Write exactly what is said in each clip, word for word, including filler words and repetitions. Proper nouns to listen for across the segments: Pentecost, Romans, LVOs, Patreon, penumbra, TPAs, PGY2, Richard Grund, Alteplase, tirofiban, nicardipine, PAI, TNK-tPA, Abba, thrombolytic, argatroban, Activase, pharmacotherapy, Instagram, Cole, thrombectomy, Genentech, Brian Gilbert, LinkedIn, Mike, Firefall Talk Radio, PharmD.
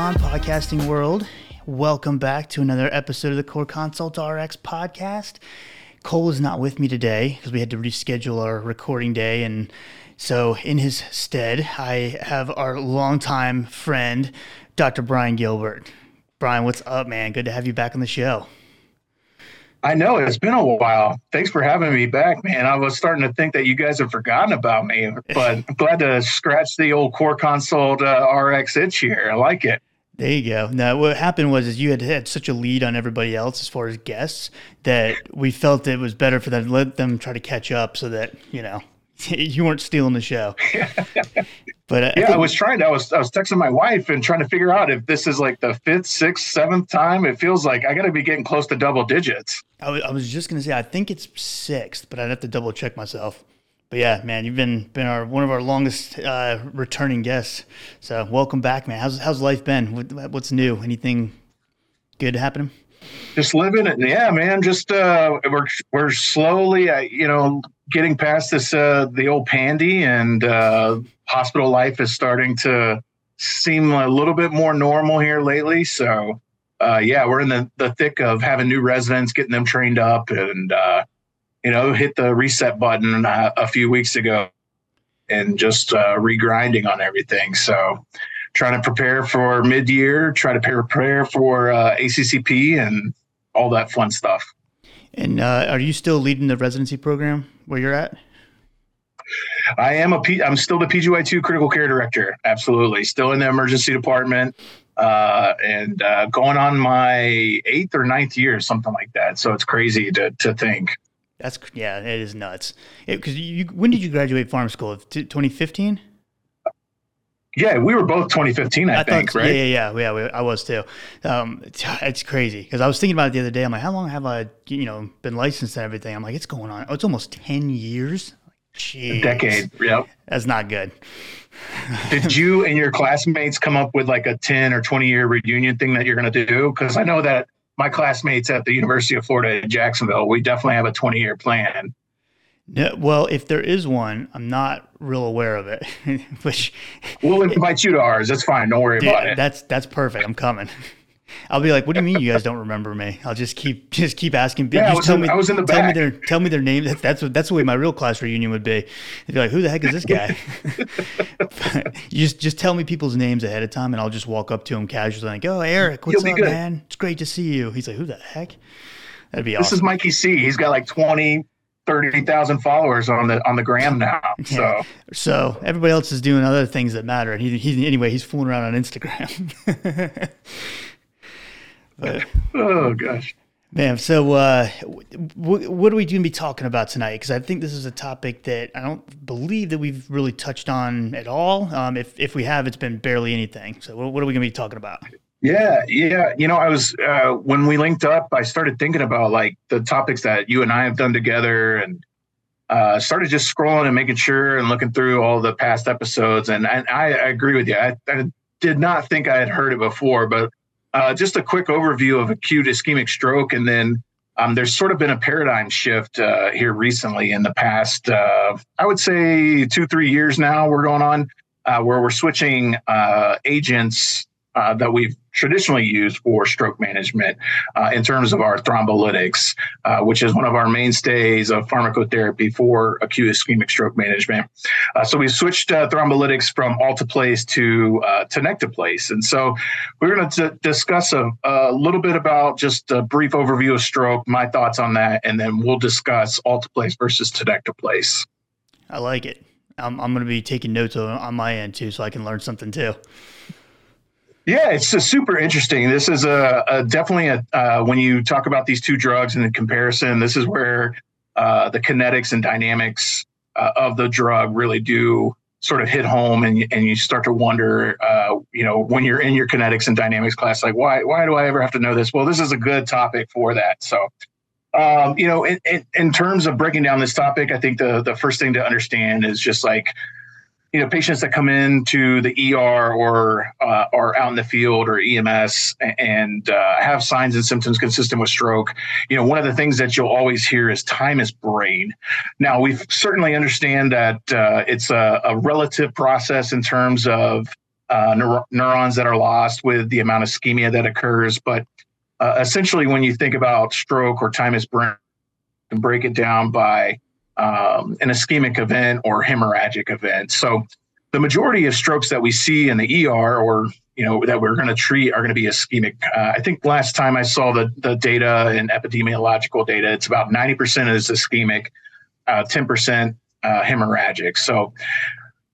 on, podcasting world? Welcome back to another episode of the Core Consult R X podcast. Cole is not with me today because we had to reschedule our recording day, and so in his stead, I have our longtime friend, Doctor Brian Gilbert. Brian, what's up, man? Good to have you back on the show. I know, it's been a while. Thanks for having me back, man. I was starting to think that you guys have forgotten about me, but I'm glad to scratch the old Core Consult uh, R X itch here. I like it. There you go. Now, what happened was is you had had such a lead on everybody else as far as guests that we felt it was better for them to let them try to catch up so that, you know, you weren't stealing the show. But I, yeah, I, think, I was trying to, I was, I was texting my wife and trying to figure out if this is like the fifth, sixth, seventh time. It feels like I got to be getting close to double digits. I, w- I was just going to say, I think it's sixth, but I'd have to double check myself. But yeah, man, you've been, been our, one of our longest uh, returning guests. So welcome back, man. How's, how's life been? What, what's new? Anything good happening? Just living it. Yeah, man. Just, uh, we're, we're slowly, uh, you know, getting past this, uh, the old pandy, and, uh, hospital life is starting to seem a little bit more normal here lately. So, uh, yeah, we're in the, the thick of having new residents, getting them trained up, and, uh, you know, hit the reset button uh, a few weeks ago and just, uh, regrinding on everything. So trying to prepare for mid-year, try to prepare for, uh, A C C P and all that fun stuff. And uh, are you still leading the residency program where you're at? I am a P. I'm still the P G Y two critical care director. Absolutely, still in the emergency department, uh, and uh, going on my eighth or ninth year, something like that. So it's crazy to to think. That's yeah, it is nuts. Because you, when did you graduate pharm school? twenty fifteen Yeah, we were both twenty fifteen, I, I think, thought, right? Yeah, yeah, yeah, yeah. I was too. Um, it's, it's crazy because I was thinking about it the other day. I'm like, how long have I, you know, been licensed and everything? I'm like, it's going on. Oh, it's almost ten years. Jeez. A decade. Yep. That's not good. Did you and your classmates come up with like a ten or twenty year reunion thing that you're going to do? Because I know that my classmates at the University of Florida in Jacksonville, we definitely have a twenty year plan. No, well, if there is one, I'm not real aware of it. Which we'll invite you to ours. That's fine. Don't worry yeah, about it. That's that's perfect. I'm coming. I'll be like, what do you mean you guys don't remember me? I'll just keep just keep asking. Yeah, I was, tell in, me, I was in the tell back. Me their, tell me their name. That, that's what that's the way my real class reunion would be. They'd be like, who the heck is this guy? you just just tell me people's names ahead of time, and I'll just walk up to him casually and go, oh, Eric, what's up, good. man? It's great to see you. He's like, who the heck? That'd be awesome. This is Mikey C. He's got like twenty, thirty thousand followers on the on the gram now. So yeah. So everybody else is doing other things that matter, and he, he anyway he's fooling around on Instagram. But, oh gosh, man. So uh, w- what are we going to be talking about tonight? Because I think this is a topic that I don't believe that we've really touched on at all. Um, if if we have, it's been barely anything. So what are we going to be talking about? Yeah, yeah. You know, I was, uh, when we linked up, I started thinking about like the topics that you and I have done together, and uh, started just scrolling and making sure and looking through all the past episodes. And, and I, I agree with you. I, I did not think I had heard it before, but uh, just a quick overview of acute ischemic stroke. And then um, there's sort of been a paradigm shift uh, here recently in the past, uh, I would say two, three years now we're going on uh, where we're switching uh, agents Uh, that we've traditionally used for stroke management uh, in terms of our thrombolytics, uh, which is one of our mainstays of pharmacotherapy for acute ischemic stroke management. Uh, so we've switched uh, thrombolytics from Alteplase to uh, Tenecteplase. And so we're going to discuss a, a little bit about just a brief overview of stroke, my thoughts on that, and then we'll discuss Alteplase versus Tenecteplase. I like it. I'm, I'm going to be taking notes on, on my end too, so I can learn something too. Yeah, it's just super interesting. This is a, a definitely a, uh, when you talk about these two drugs and the comparison, this is where uh, the kinetics and dynamics uh, of the drug really do sort of hit home, and and you start to wonder, uh, you know, when you're in your kinetics and dynamics class, like why why do I ever have to know this? Well, this is a good topic for that. So, um, you know, in, in, in terms of breaking down this topic, I think the the first thing to understand is just like, you know, patients that come in to the E R or uh, are out in the field or E M S and uh, have signs and symptoms consistent with stroke, you know, one of the things that you'll always hear is time is brain. Now, we certainly understand that uh, it's a, a relative process in terms of uh, neur- neurons that are lost with the amount of ischemia that occurs. But uh, essentially, when you think about stroke or time is brain, you can break it down by um, an ischemic event or hemorrhagic event. So the majority of strokes that we see in the E R, or you know, that we're going to treat, are going to be ischemic. Uh, I think last time I saw the the data and epidemiological data, it's about ninety percent is ischemic, uh, ten percent uh, hemorrhagic. So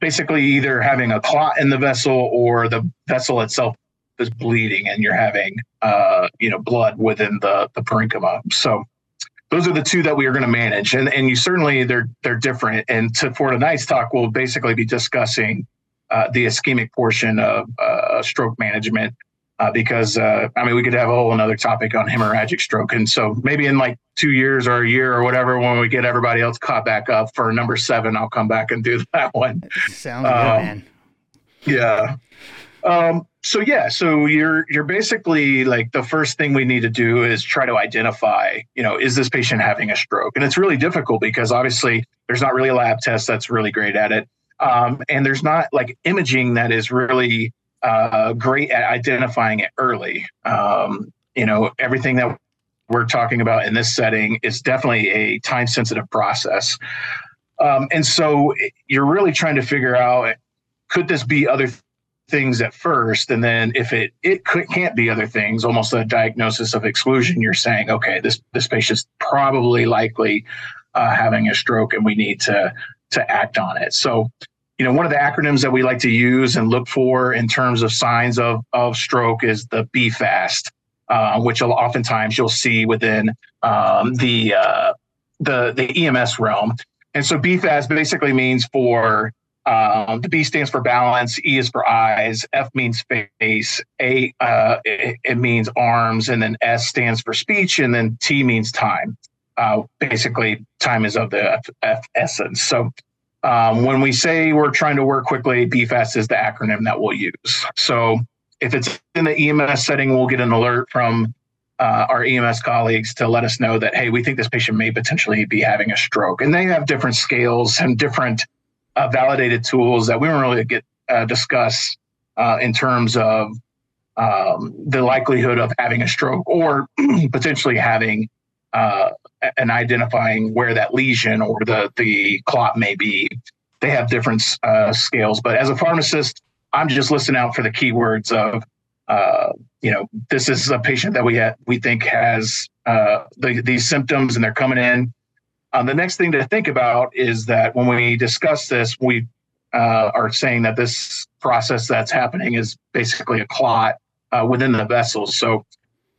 basically, either having a clot in the vessel or the vessel itself is bleeding, and you're having uh, you know, blood within the the parenchyma. So those are the two that we are going to manage, and and you certainly they're they're different. And to, for tonight's talk, we'll basically be discussing uh, the ischemic portion of uh, stroke management, uh, because uh, I mean, we could have a whole another topic on hemorrhagic stroke, and so maybe in like two years or a year or whatever, when we get everybody else caught back up for number seven, I'll come back and do that one. Sounds um, good, man. Yeah. Um, so yeah, so you're, you're basically like, the first thing we need to do is try to identify, you know, is this patient having a stroke? And it's really difficult because obviously there's not really a lab test that's really great at it. Um, and there's not like imaging that is really, uh, great at identifying it early. Um, you know, everything that we're talking about in this setting is definitely a time sensitive process. Um, and so you're really trying to figure out, could this be other th- things at first, and then if it it could, can't be other things, almost a diagnosis of exclusion, you're saying, okay, this this patient's probably likely uh, having a stroke, and we need to to act on it. So, you know, one of the acronyms that we like to use and look for in terms of signs of of stroke is the B FAST, uh, which oftentimes you'll see within um, the uh, the the E M S realm. And so, B FAST basically means for Um, the B stands for balance, E is for eyes, F means face, A, uh, it, it means arms, and then S stands for speech, and then T means time. Uh, basically, time is of the F, F essence. So um, when we say we're trying to work quickly, B FAST is the acronym that we'll use. So if it's in the E M S setting, we'll get an alert from uh, our E M S colleagues to let us know that, hey, we think this patient may potentially be having a stroke. And they have different scales and different Uh, validated tools that we don't really get uh, discuss uh, in terms of um, the likelihood of having a stroke or potentially having uh, and identifying where that lesion or the the clot may be. They have different uh, scales, but as a pharmacist, I'm just listening out for the keywords of uh, you know, this is a patient that we ha- we think has uh, the, these symptoms and they're coming in. Um, the next thing to think about is that when we discuss this, we uh, are saying that this process that's happening is basically a clot uh, within the vessel. So,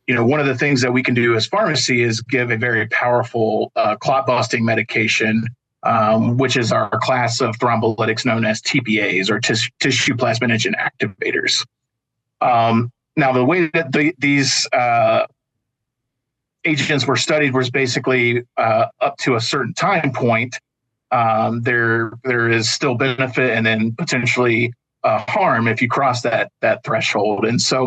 you know, one of the things that we can do as pharmacy is give a very powerful uh, clot-busting medication, um, which is our class of thrombolytics known as T P As, or tis- tissue plasminogen activators. Um, now, the way that the, these uh agents were studied was basically uh, up to a certain time point. Um, there, there is still benefit and then potentially uh, harm if you cross that that threshold. And so,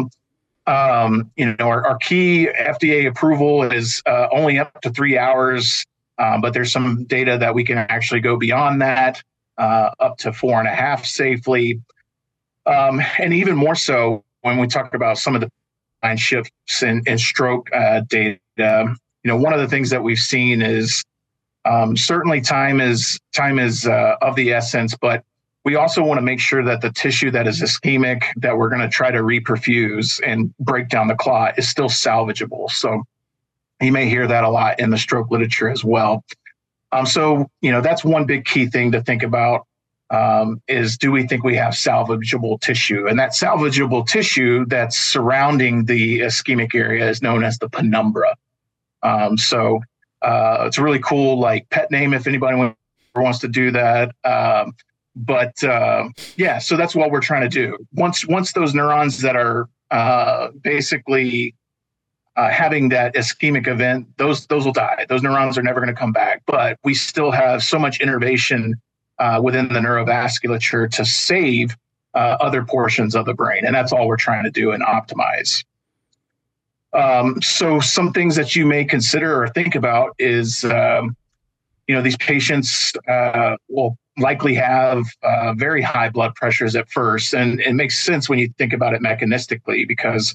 um, you know, our, our key F D A approval is uh, only up to three hours, um, but there's some data that we can actually go beyond that, uh, up to four and a half safely. Um, and even more so when we talk about some of the line shifts and, and stroke uh, data. Um, you know, one of the things that we've seen is um, certainly time is time is uh, of the essence, but we also want to make sure that the tissue that is ischemic that we're going to try to reperfuse and break down the clot is still salvageable. So you may hear that a lot in the stroke literature as well. Um, so, you know, that's one big key thing to think about um, is, do we think we have salvageable tissue? And that salvageable tissue that's surrounding the ischemic area is known as the penumbra. Um, so, uh, it's a really cool, like, pet name if anybody wants to do that. Um, but, uh, yeah, so that's what we're trying to do. Once, once those neurons that are, uh, basically, uh, having that ischemic event, those, those will die. Those neurons are never going to come back, but we still have so much innervation, uh, within the neurovasculature to save, uh, other portions of the brain. And that's all we're trying to do and optimize. Um, so some things that you may consider or think about is, um, you know, these patients uh, will likely have uh, very high blood pressures at first. And it makes sense when you think about it mechanistically, because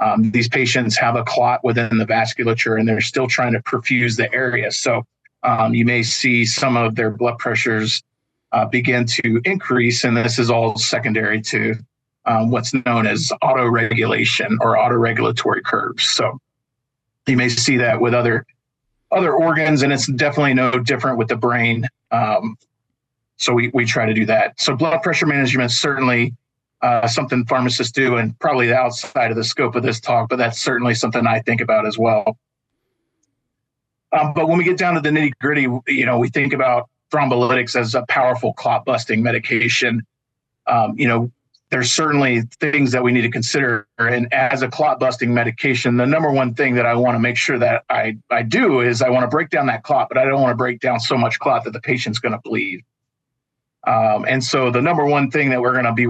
um, these patients have a clot within the vasculature and they're still trying to perfuse the area. So um, you may see some of their blood pressures uh, begin to increase. And this is all secondary to um, what's known as autoregulation or autoregulatory curves. So you may see that with other other organs, and it's definitely no different with the brain. Um, so we, we try to do that. So blood pressure management is certainly uh, something pharmacists do, and probably outside of the scope of this talk, but that's certainly something I think about as well. Um, but when we get down to the nitty gritty, you know, we think about thrombolytics as a powerful clot busting medication. Um, you know, there's certainly things that we need to consider. And as a clot busting medication, the number one thing that I want to make sure that I, I do is I want to break down that clot, but I don't want to break down so much clot that the patient's going to bleed. Um, and so the number one thing that we're going to be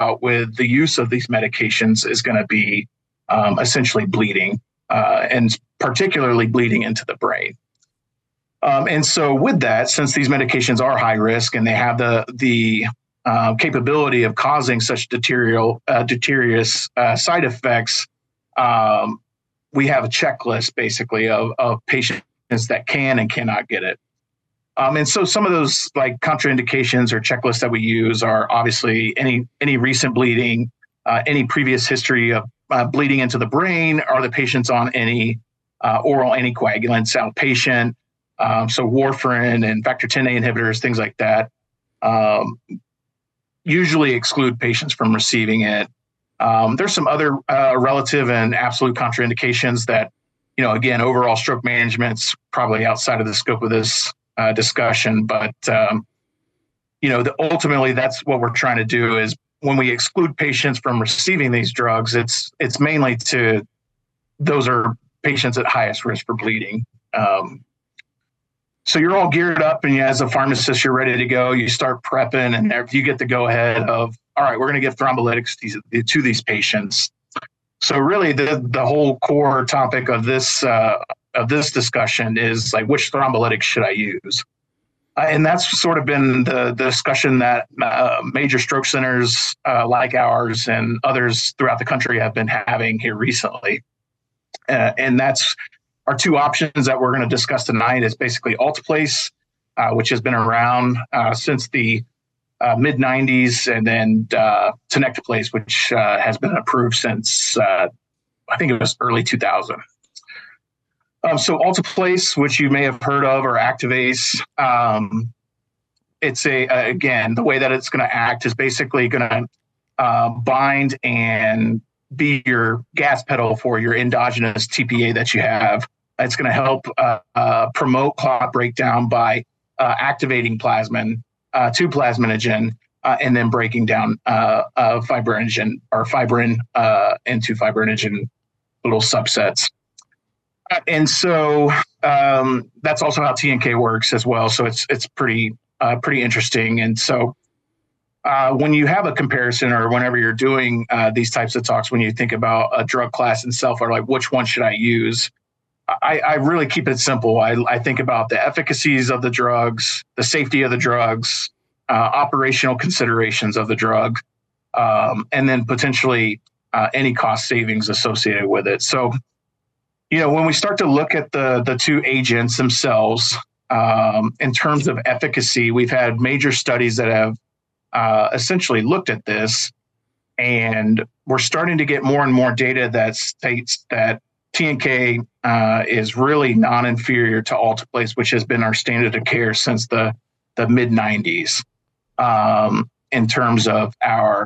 out with the use of these medications is going to be um, essentially bleeding, uh, and particularly bleeding into the brain. Um, and so with that, since these medications are high risk and they have the, the, Uh, capability of causing such deterior, uh, deteriorous uh, side effects, um, we have a checklist basically of, of patients that can and cannot get it. Um, and so some of those like contraindications or checklists that we use are obviously any any recent bleeding, uh, any previous history of uh, bleeding into the brain, are the patients on any uh, oral anticoagulants outpatient, um, so warfarin and factor ten A inhibitors, things like that. Um, usually exclude patients from receiving it. Um, there's some other uh, relative and absolute contraindications that, you know, again, overall stroke management's probably outside of the scope of this uh, discussion, but, um, you know, the, ultimately that's what we're trying to do is when we exclude patients from receiving these drugs, it's, it's mainly to, those are patients at highest risk for bleeding. Um, So you're all geared up, and as a pharmacist, you're ready to go. You start prepping, and there, you get the go-ahead of, all right, we're going to give thrombolytics to, to these patients. So really, the the whole core topic of this uh, of this discussion is like, which thrombolytic should I use? Uh, and that's sort of been the, the discussion that uh, major stroke centers uh, like ours and others throughout the country have been having here recently, uh, and that's. Our two options that we're going to discuss tonight is basically Alteplase, uh, which has been around uh, since the uh, mid nineties, and then uh, Tenecteplase, which uh, has been approved since, uh, I think it was early two thousand. Um, so Alteplase, which you may have heard of, or Activase, um, it's a, uh, again, the way that it's going to act is basically going to uh, bind and be your gas pedal for your endogenous T P A that you have. It's going to help uh, uh, promote clot breakdown by uh, activating plasmin uh, to plasminogen uh, and then breaking down uh, uh, fibrinogen or fibrin uh, into fibrinogen little subsets. And so um, that's also how T N K works as well. So it's it's pretty uh, pretty interesting. And so. Uh, when you have a comparison or whenever you're doing uh, these types of talks, when you think about a drug class itself or like, which one should I use? I, I really keep it simple. I, I think about the efficacies of the drugs, the safety of the drugs, uh, operational considerations of the drug, um, and then potentially uh, any cost savings associated with it. So, you know, when we start to look at the, the two agents themselves, um, in terms of efficacy, we've had major studies that have Uh, essentially looked at this, and we're starting to get more and more data that states that T N K uh, is really non-inferior to Alteplase, which has been our standard of care since the, the mid nineties um, in terms of our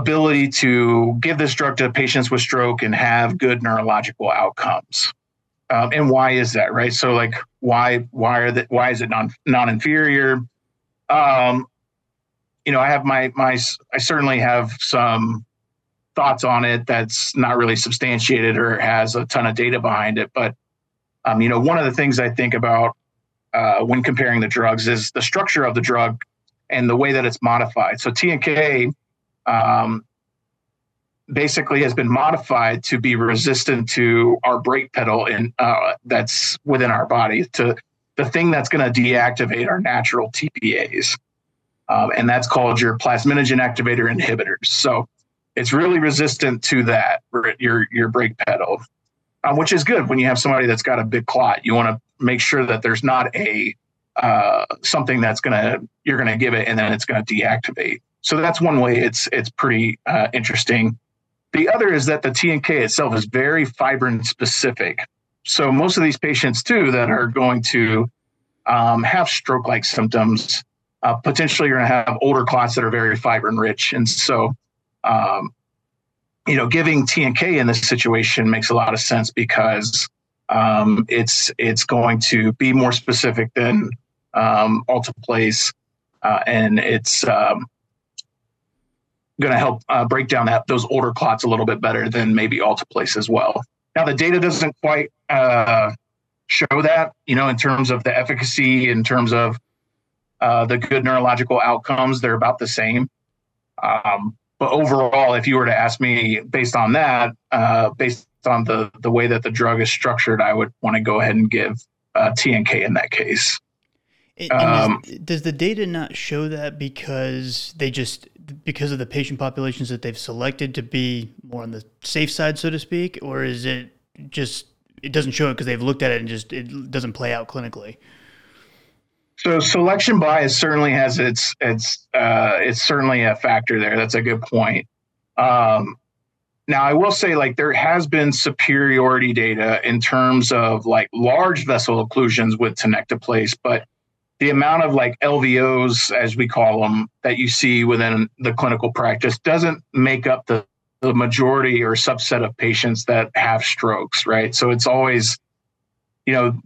ability to give this drug to patients with stroke and have good neurological outcomes. Um, and why is that, right? So like, why why are that why is it non non-inferior? Um, You know, I have my, my, I certainly have some thoughts on it that's not really substantiated or has a ton of data behind it. But, um, you know, one of the things I think about uh, when comparing the drugs is the structure of the drug and the way that it's modified. So T N K um, basically has been modified to be resistant to our brake pedal in, uh, that's within our body to the thing that's going to deactivate our natural T P As. Um, and that's called your plasminogen activator inhibitors. So it's really resistant to that, your, your brake pedal, um, which is good when you have somebody that's got a big clot. You want to make sure that there's not a uh, something that's going to, you're going to give it and then it's going to deactivate. So that's one way it's, it's pretty uh, interesting. The other is that the T N K itself is very fibrin specific. So most of these patients too that are going to um, have stroke-like symptoms, uh, potentially you're going to have older clots that are very fibrin rich. And so, um, you know, giving T N K in this situation makes a lot of sense because um, it's it's going to be more specific than um, Alteplase, uh, and it's um, going to help uh, break down that, those older clots a little bit better than maybe Alteplase as well. Now, the data doesn't quite uh, show that, you know, in terms of the efficacy, in terms of uh, the good neurological outcomes, they're about the same. Um, but overall, if you were to ask me based on that, uh, based on the, the way that the drug is structured, I would want to go ahead and give uh, T N K in that case. And, and um, is, does the data not show that because they just because of the patient populations that they've selected to be more on the safe side, so to speak, or is it just it doesn't show it because they've looked at it and just it doesn't play out clinically? So selection bias certainly has its its uh, it's certainly a factor there. That's a good point. Um, now I will say like there has been superiority data in terms of like large vessel occlusions with tenecteplase, but the amount of like L V Os, as we call them, that you see within the clinical practice doesn't make up the, the majority or subset of patients that have strokes, right? So it's always, you know,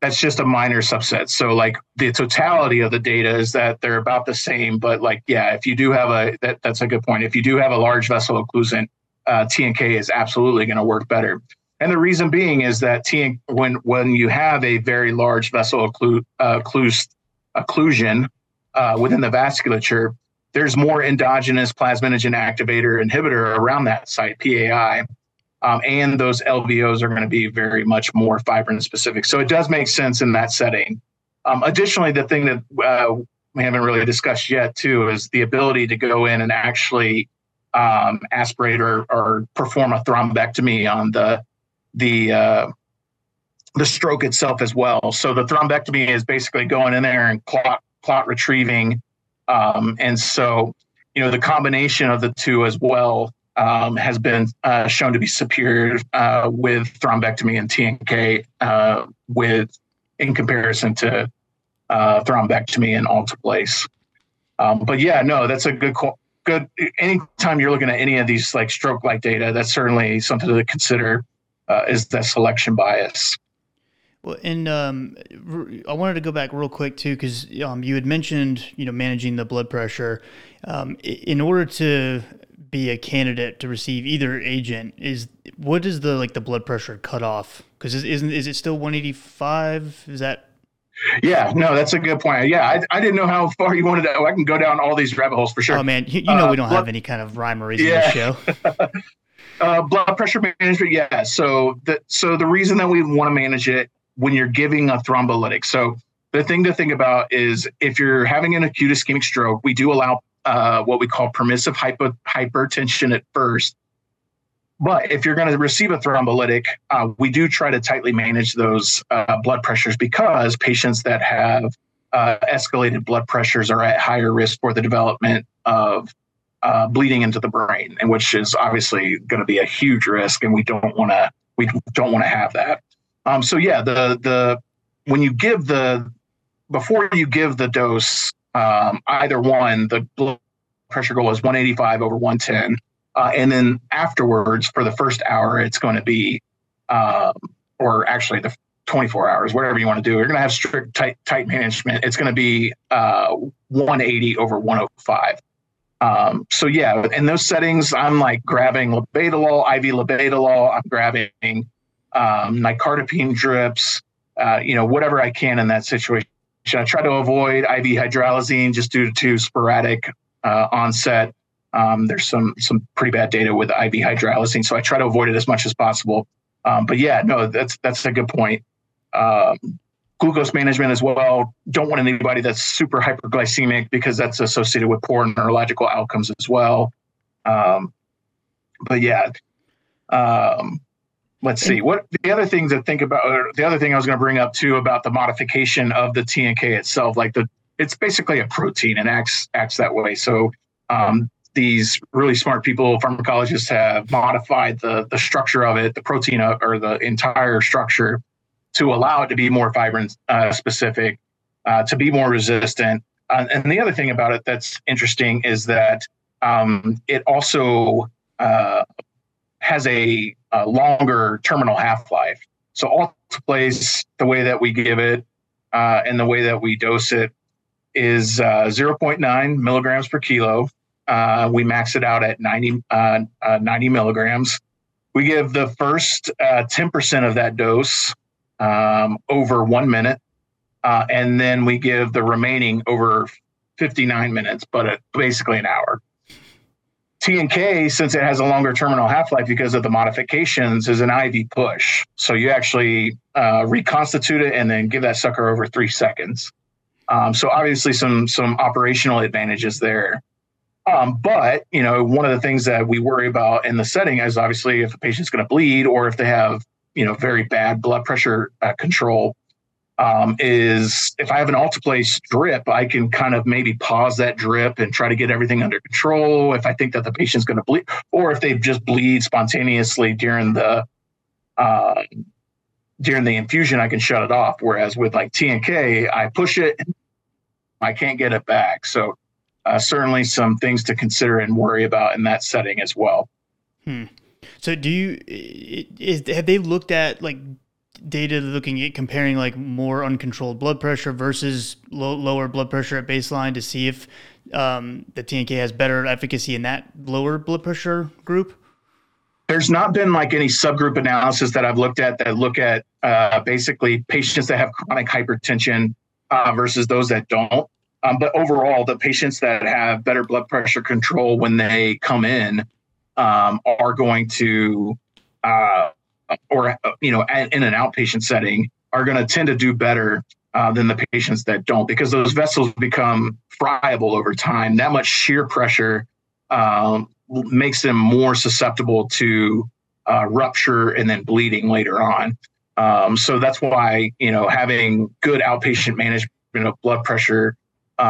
that's just a minor subset. So like the totality of the data is that they're about the same, but like, yeah, if you do have a, that, that's a good point. If you do have a large vessel occlusion, uh, T N K is absolutely going to work better. And the reason being is that T N K, when when you have a very large vessel occlu- uh, occlus- occlusion uh, within the vasculature, there's more endogenous plasminogen activator inhibitor around that site, P A I, um, and those L V Os are going to be very much more fibrin specific. So it does make sense in that setting. Um, additionally, the thing that uh, we haven't really discussed yet too is the ability to go in and actually um, aspirate or, or perform a thrombectomy on the the uh, the stroke itself as well. So the thrombectomy is basically going in there and clot clot retrieving. Um, and so, you know, the combination of the two as well um, has been uh, shown to be superior uh, with thrombectomy and T N K uh, with in comparison to uh, thrombectomy and Alteplase. Um, but yeah, no, that's a good call. Good. Anytime you're looking at any of these like stroke-like data, that's certainly something to consider. Uh, is that selection bias. Well, and um, I wanted to go back real quick too, because um, you had mentioned, you know, managing the blood pressure. Um, in order to be a candidate to receive either agent, is what is the like the blood pressure cutoff? Because isn't is it still one eighty-five? Is that? Yeah, no, that's a good point. Yeah, I, I didn't know how far you wanted to. Oh, I can go down all these rabbit holes for sure. Oh man, you, you know uh, we don't blood, have any kind of rhyme or reason yeah. in this show. Uh, blood pressure management, yeah. So the, so the reason that we want to manage it when you're giving a thrombolytic. So the thing to think about is if you're having an acute ischemic stroke, we do allow uh, what we call permissive hypo, hypertension at first. But if you're going to receive a thrombolytic, uh, we do try to tightly manage those uh, blood pressures because patients that have uh, escalated blood pressures are at higher risk for the development of Uh, bleeding into the brain, and which is obviously going to be a huge risk, and we don't want to we don't want to have that. Um, so yeah, the the when you give the before you give the dose, um, either one, the blood pressure goal is one eighty-five over one ten, uh, and then afterwards for the first hour, it's going to be, um, or actually the twenty-four hours, whatever you want to do, you're going to have strict tight tight management. It's going to be uh, one eighty over one oh five. Um, so yeah, in those settings, I'm like grabbing labetalol, I V labetalol, I'm grabbing um, nicardipine drips, uh, you know, whatever I can in that situation. I try to avoid I V hydralazine just due to sporadic uh, onset. Um, there's some some pretty bad data with I V hydralazine, so I try to avoid it as much as possible. Um, but yeah, no, that's that's a good point. Um, glucose management as well. Don't want anybody that's super hyperglycemic because that's associated with poor neurological outcomes as well. Um, but yeah, um, let's see what the other things to think about. Or the other thing I was going to bring up too about the modification of the T N K itself, like the it's basically a protein and acts acts that way. So um, these really smart people, pharmacologists, have modified the the structure of it, the protein or the entire structure, to allow it to be more fibrin uh, specific, uh, to be more resistant. Uh, and the other thing about it that's interesting is that um, it also uh, has a, a longer terminal half-life. So Alteplase, the way that we give it uh, and the way that we dose it, is uh, zero point nine milligrams per kilo. Uh, we max it out at ninety, uh, uh, ninety milligrams. We give the first uh, ten percent of that dose Um, over one minute, uh, and then we give the remaining over fifty-nine minutes, but a, basically an hour. T N K, since it has a longer terminal half-life because of the modifications, is an I V push. So you actually uh, reconstitute it and then give that sucker over three seconds. Um, so obviously some some operational advantages there. Um, but, you know, one of the things that we worry about in the setting is obviously if a patient's going to bleed or if they have you know, very bad blood pressure uh, control, um, is if I have an Alteplase drip, I can kind of maybe pause that drip and try to get everything under control if I think that the patient's going to bleed, or if they just bleed spontaneously during the uh, during the infusion, I can shut it off. Whereas with like T N K, I push it, I can't get it back. So uh, certainly some things to consider and worry about in that setting as well. Hmm. So do you, is, have they looked at like data looking at comparing like more uncontrolled blood pressure versus low, lower blood pressure at baseline to see if um, the T N K has better efficacy in that lower blood pressure group? There's not been like any subgroup analysis that I've looked at that look at uh, basically patients that have chronic hypertension uh, versus those that don't. Um, but overall, the patients that have better blood pressure control when they come in Um, are going to, uh, or, you know, in an outpatient setting, are going to tend to do better uh, than the patients that don't, because those vessels become friable over time. That much shear pressure um, makes them more susceptible to uh, rupture and then bleeding later on. Um, so that's why, you know, having good outpatient management of blood pressure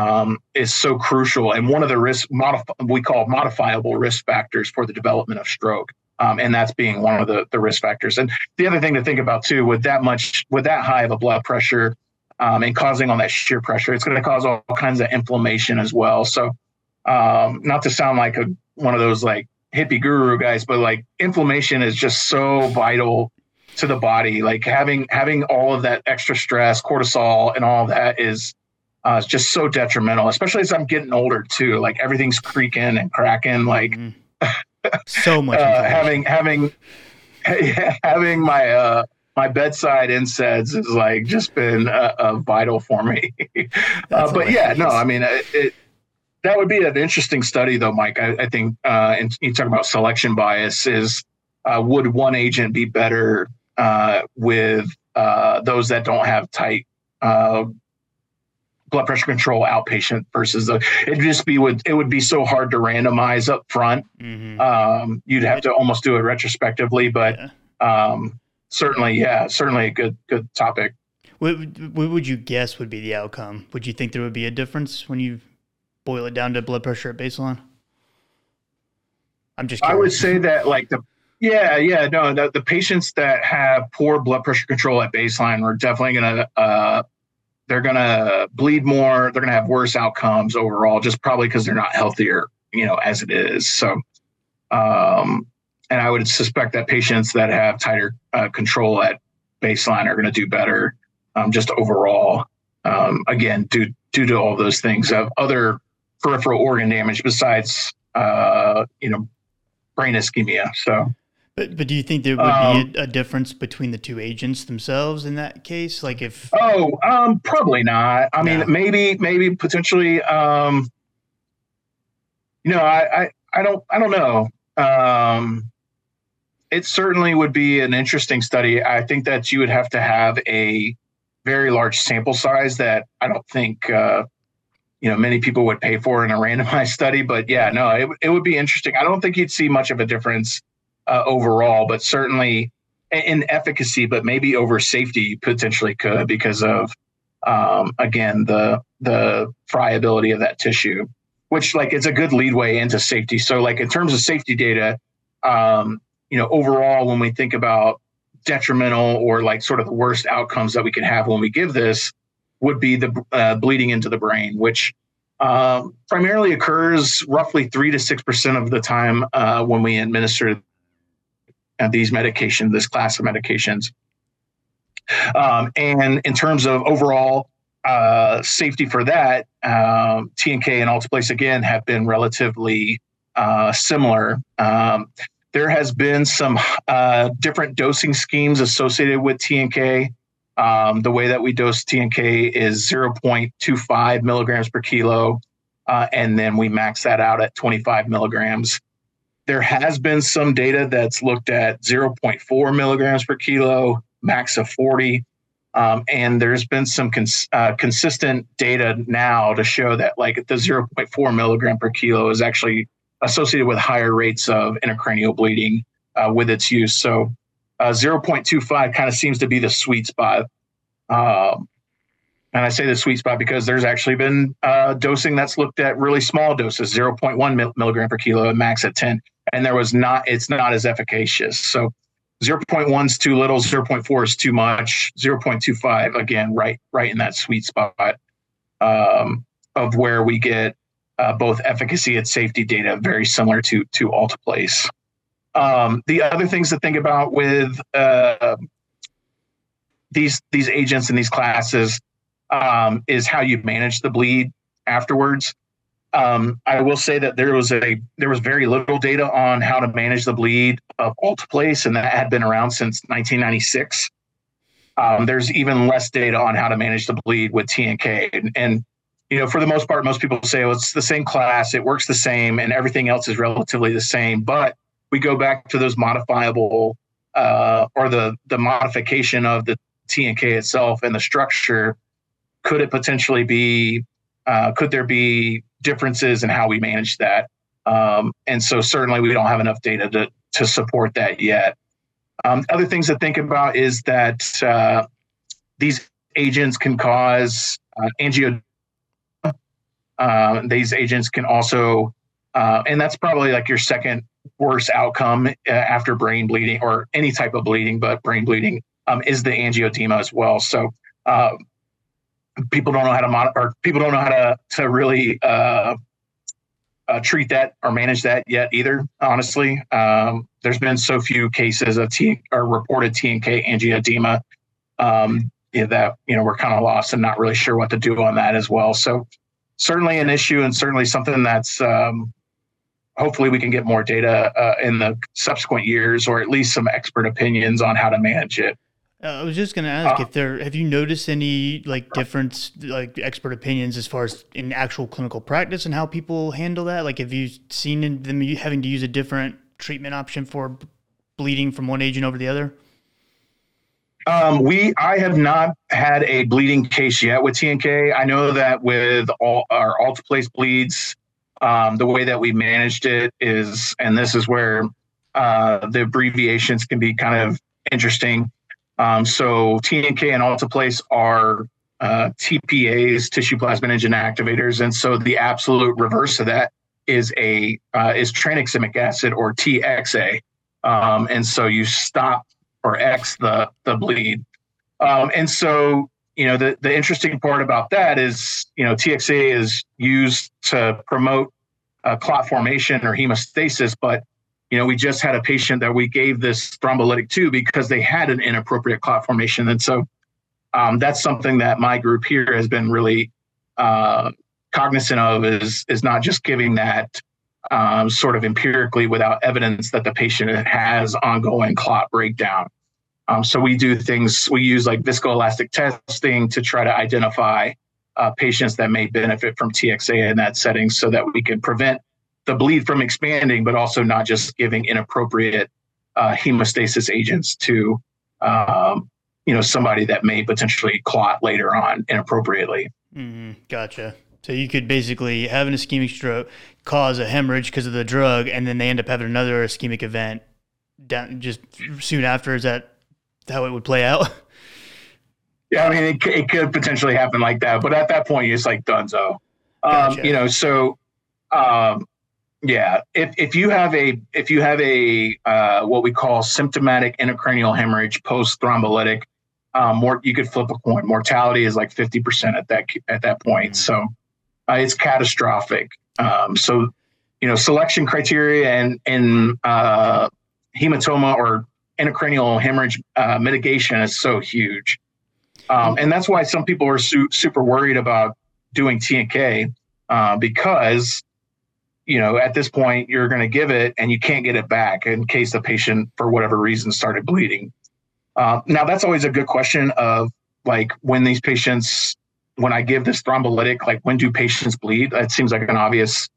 Um, is so crucial, and one of the risk modif- we call modifiable risk factors for the development of stroke, um, and that's being one of the, the risk factors. And the other thing to think about too, with that much, with that high of a blood pressure um, and causing all that shear pressure, it's going to cause all kinds of inflammation as well. So, um, not to sound like a, one of those like hippie guru guys, but like inflammation is just so vital to the body. Like having having all of that extra stress, cortisol, and all that is. Uh, it's just so detrimental, especially as I'm getting older too. Like everything's creaking and cracking. Like mm-hmm. so much uh, having having having my uh, my bedside NSAIDs has like just been uh, uh, vital for me. uh, but yeah, no, I mean it, it, that would be an interesting study though, Mike. I, I think, uh, and you talk about selection bias is uh, would one agent be better uh, with uh, those that don't have tight Uh, blood pressure control outpatient versus the, it'd just be would it would be so hard to randomize up front. Mm-hmm. Um, you'd have to almost do it retrospectively, but yeah. um, certainly, yeah, certainly a good good topic. What, what would you guess would be the outcome? Would you think there would be a difference when you boil it down to blood pressure at baseline? I'm just curious. I would say that like the yeah yeah no the, the patients that have poor blood pressure control at baseline are definitely gonna. Uh, They're going to bleed more. They're going to have worse outcomes overall, just probably because they're not healthier, you know, as it is. So, um, and I would suspect that patients that have tighter uh, control at baseline are going to do better um, just overall. Um, again, due, due to all those things of other peripheral organ damage besides, uh, you know, brain ischemia. So. But but do you think there would um, be a, a difference between the two agents themselves in that case? Like if oh, um, probably not. I no. mean, maybe maybe potentially. Um, you know, I, I I don't I don't know. Um, it certainly would be an interesting study. I think that you would have to have a very large sample size that I don't think uh, you know many people would pay for in a randomized study. But yeah, no, it it would be interesting. I don't think you'd see much of a difference uh, overall, but certainly in efficacy, but maybe over safety you potentially could because of um, again the the friability of that tissue, which like it's a good leadway into safety. So like in terms of safety data, um, you know, overall when we think about detrimental or like sort of the worst outcomes that we can have when we give this would be the uh, bleeding into the brain, which um, primarily occurs roughly three to six percent of the time uh, when we administer these medications, this class of medications. Um, and in terms of overall uh, safety for that, um, T N K and Alteplase again have been relatively uh, similar. Um, There has been some uh, different dosing schemes associated with T N K. Um, the way that we dose T N K is zero point two five milligrams per kilo, uh, and then we max that out at twenty-five milligrams. There has been some data that's looked at zero point four milligrams per kilo, max of forty, um, and there's been some cons- uh, consistent data now to show that like the zero point four milligram per kilo is actually associated with higher rates of intracranial bleeding uh, with its use. So uh, zero point two five kind of seems to be the sweet spot. Um, and I say the sweet spot because there's actually been uh, dosing that's looked at really small doses, zero point one mil- milligram per kilo and max at ten. And there was not, it's not as efficacious. So zero point one is too little, zero point four is too much, zero point two five, again, right, right in that sweet spot um, of where we get Uh, both efficacy and safety data very similar to to Alteplase. Um, the other things to think about with uh, these these agents in these classes um, is how you manage the bleed afterwards. Um, I will say that there was a there was very little data on how to manage the bleed of Alteplase, and that had been around since nineteen ninety-six. Um, there's even less data on how to manage the bleed with T N K, and, and you know, for the most part, most people say, well, it's the same class, it works the same, and everything else is relatively the same. But we go back to those modifiable uh, or the, the modification of the T N K itself and the structure. Could it potentially be, uh, could there be differences in how we manage that? Um, and so certainly we don't have enough data to, to support that yet. Um, other things to think about is that uh, these agents can cause uh, angioedema. Uh, these agents can also, uh, and that's probably like your second worst outcome uh, after brain bleeding or any type of bleeding, but brain bleeding um, is the angioedema as well. So uh, people don't know how to mod- or people don't know how to to really uh, uh, treat that or manage that yet either. Honestly, um, there's been so few cases of T or reported T N K angioedema um, yeah, that you know we're kind of lost and not really sure what to do on that as well. So. Certainly an issue, and certainly something that's um, hopefully we can get more data uh, in the subsequent years, or at least some expert opinions on how to manage it. Uh, I was just going to ask uh, if there have you noticed any like difference, like expert opinions as far as in actual clinical practice and how people handle that? Like, have you seen them having to use a different treatment option for bleeding from one agent over the other? Um, we, I have not had a bleeding case yet with T N K. I know that with all our Alteplase bleeds, um, the way that we managed it is, and this is where, uh, the abbreviations can be kind of interesting. Um, so T N K and Alteplase are, uh, T P As, tissue plasminogen activators. And so the absolute reverse of that is a, uh, is tranexamic acid or T X A. Um, and so you stop or X the the bleed. Um, and so, you know, the, the interesting part about that is, you know, T X A is used to promote uh, clot formation or hemostasis, but, you know, we just had a patient that we gave this thrombolytic to because they had an inappropriate clot formation. And so um, that's something that my group here has been really uh, cognizant of is, is not just giving that Um, sort of empirically without evidence that the patient has ongoing clot breakdown. Um, so we do things, we use like viscoelastic testing to try to identify uh, patients that may benefit from T X A in that setting so that we can prevent the bleed from expanding, but also not just giving inappropriate uh, hemostasis agents to um, you know, somebody that may potentially clot later on inappropriately. Mm-hmm. Gotcha. So you could basically have an ischemic stroke, cause a hemorrhage because of the drug, and then they end up having another ischemic event down just soon after. Is that how it would play out? Yeah, I mean, it, it could potentially happen like that, but at that point, it's like dunzo. Um, gotcha. You know, so um, yeah, if if you have a if you have a uh, what we call symptomatic intracranial hemorrhage post thrombolytic. Um, more, you could flip a coin. Mortality is like fifty percent at that at that point. So uh, it's catastrophic. Um, so, you know, selection criteria and in uh, hematoma or intracranial hemorrhage uh, mitigation is so huge, um, and that's why some people are su- super worried about doing T N K uh, because, you know, at this point you're going to give it and you can't get it back in case the patient for whatever reason started bleeding. Uh, now, that's always a good question of like when these patients, when I give this thrombolytic, like when do patients bleed? It seems like an obvious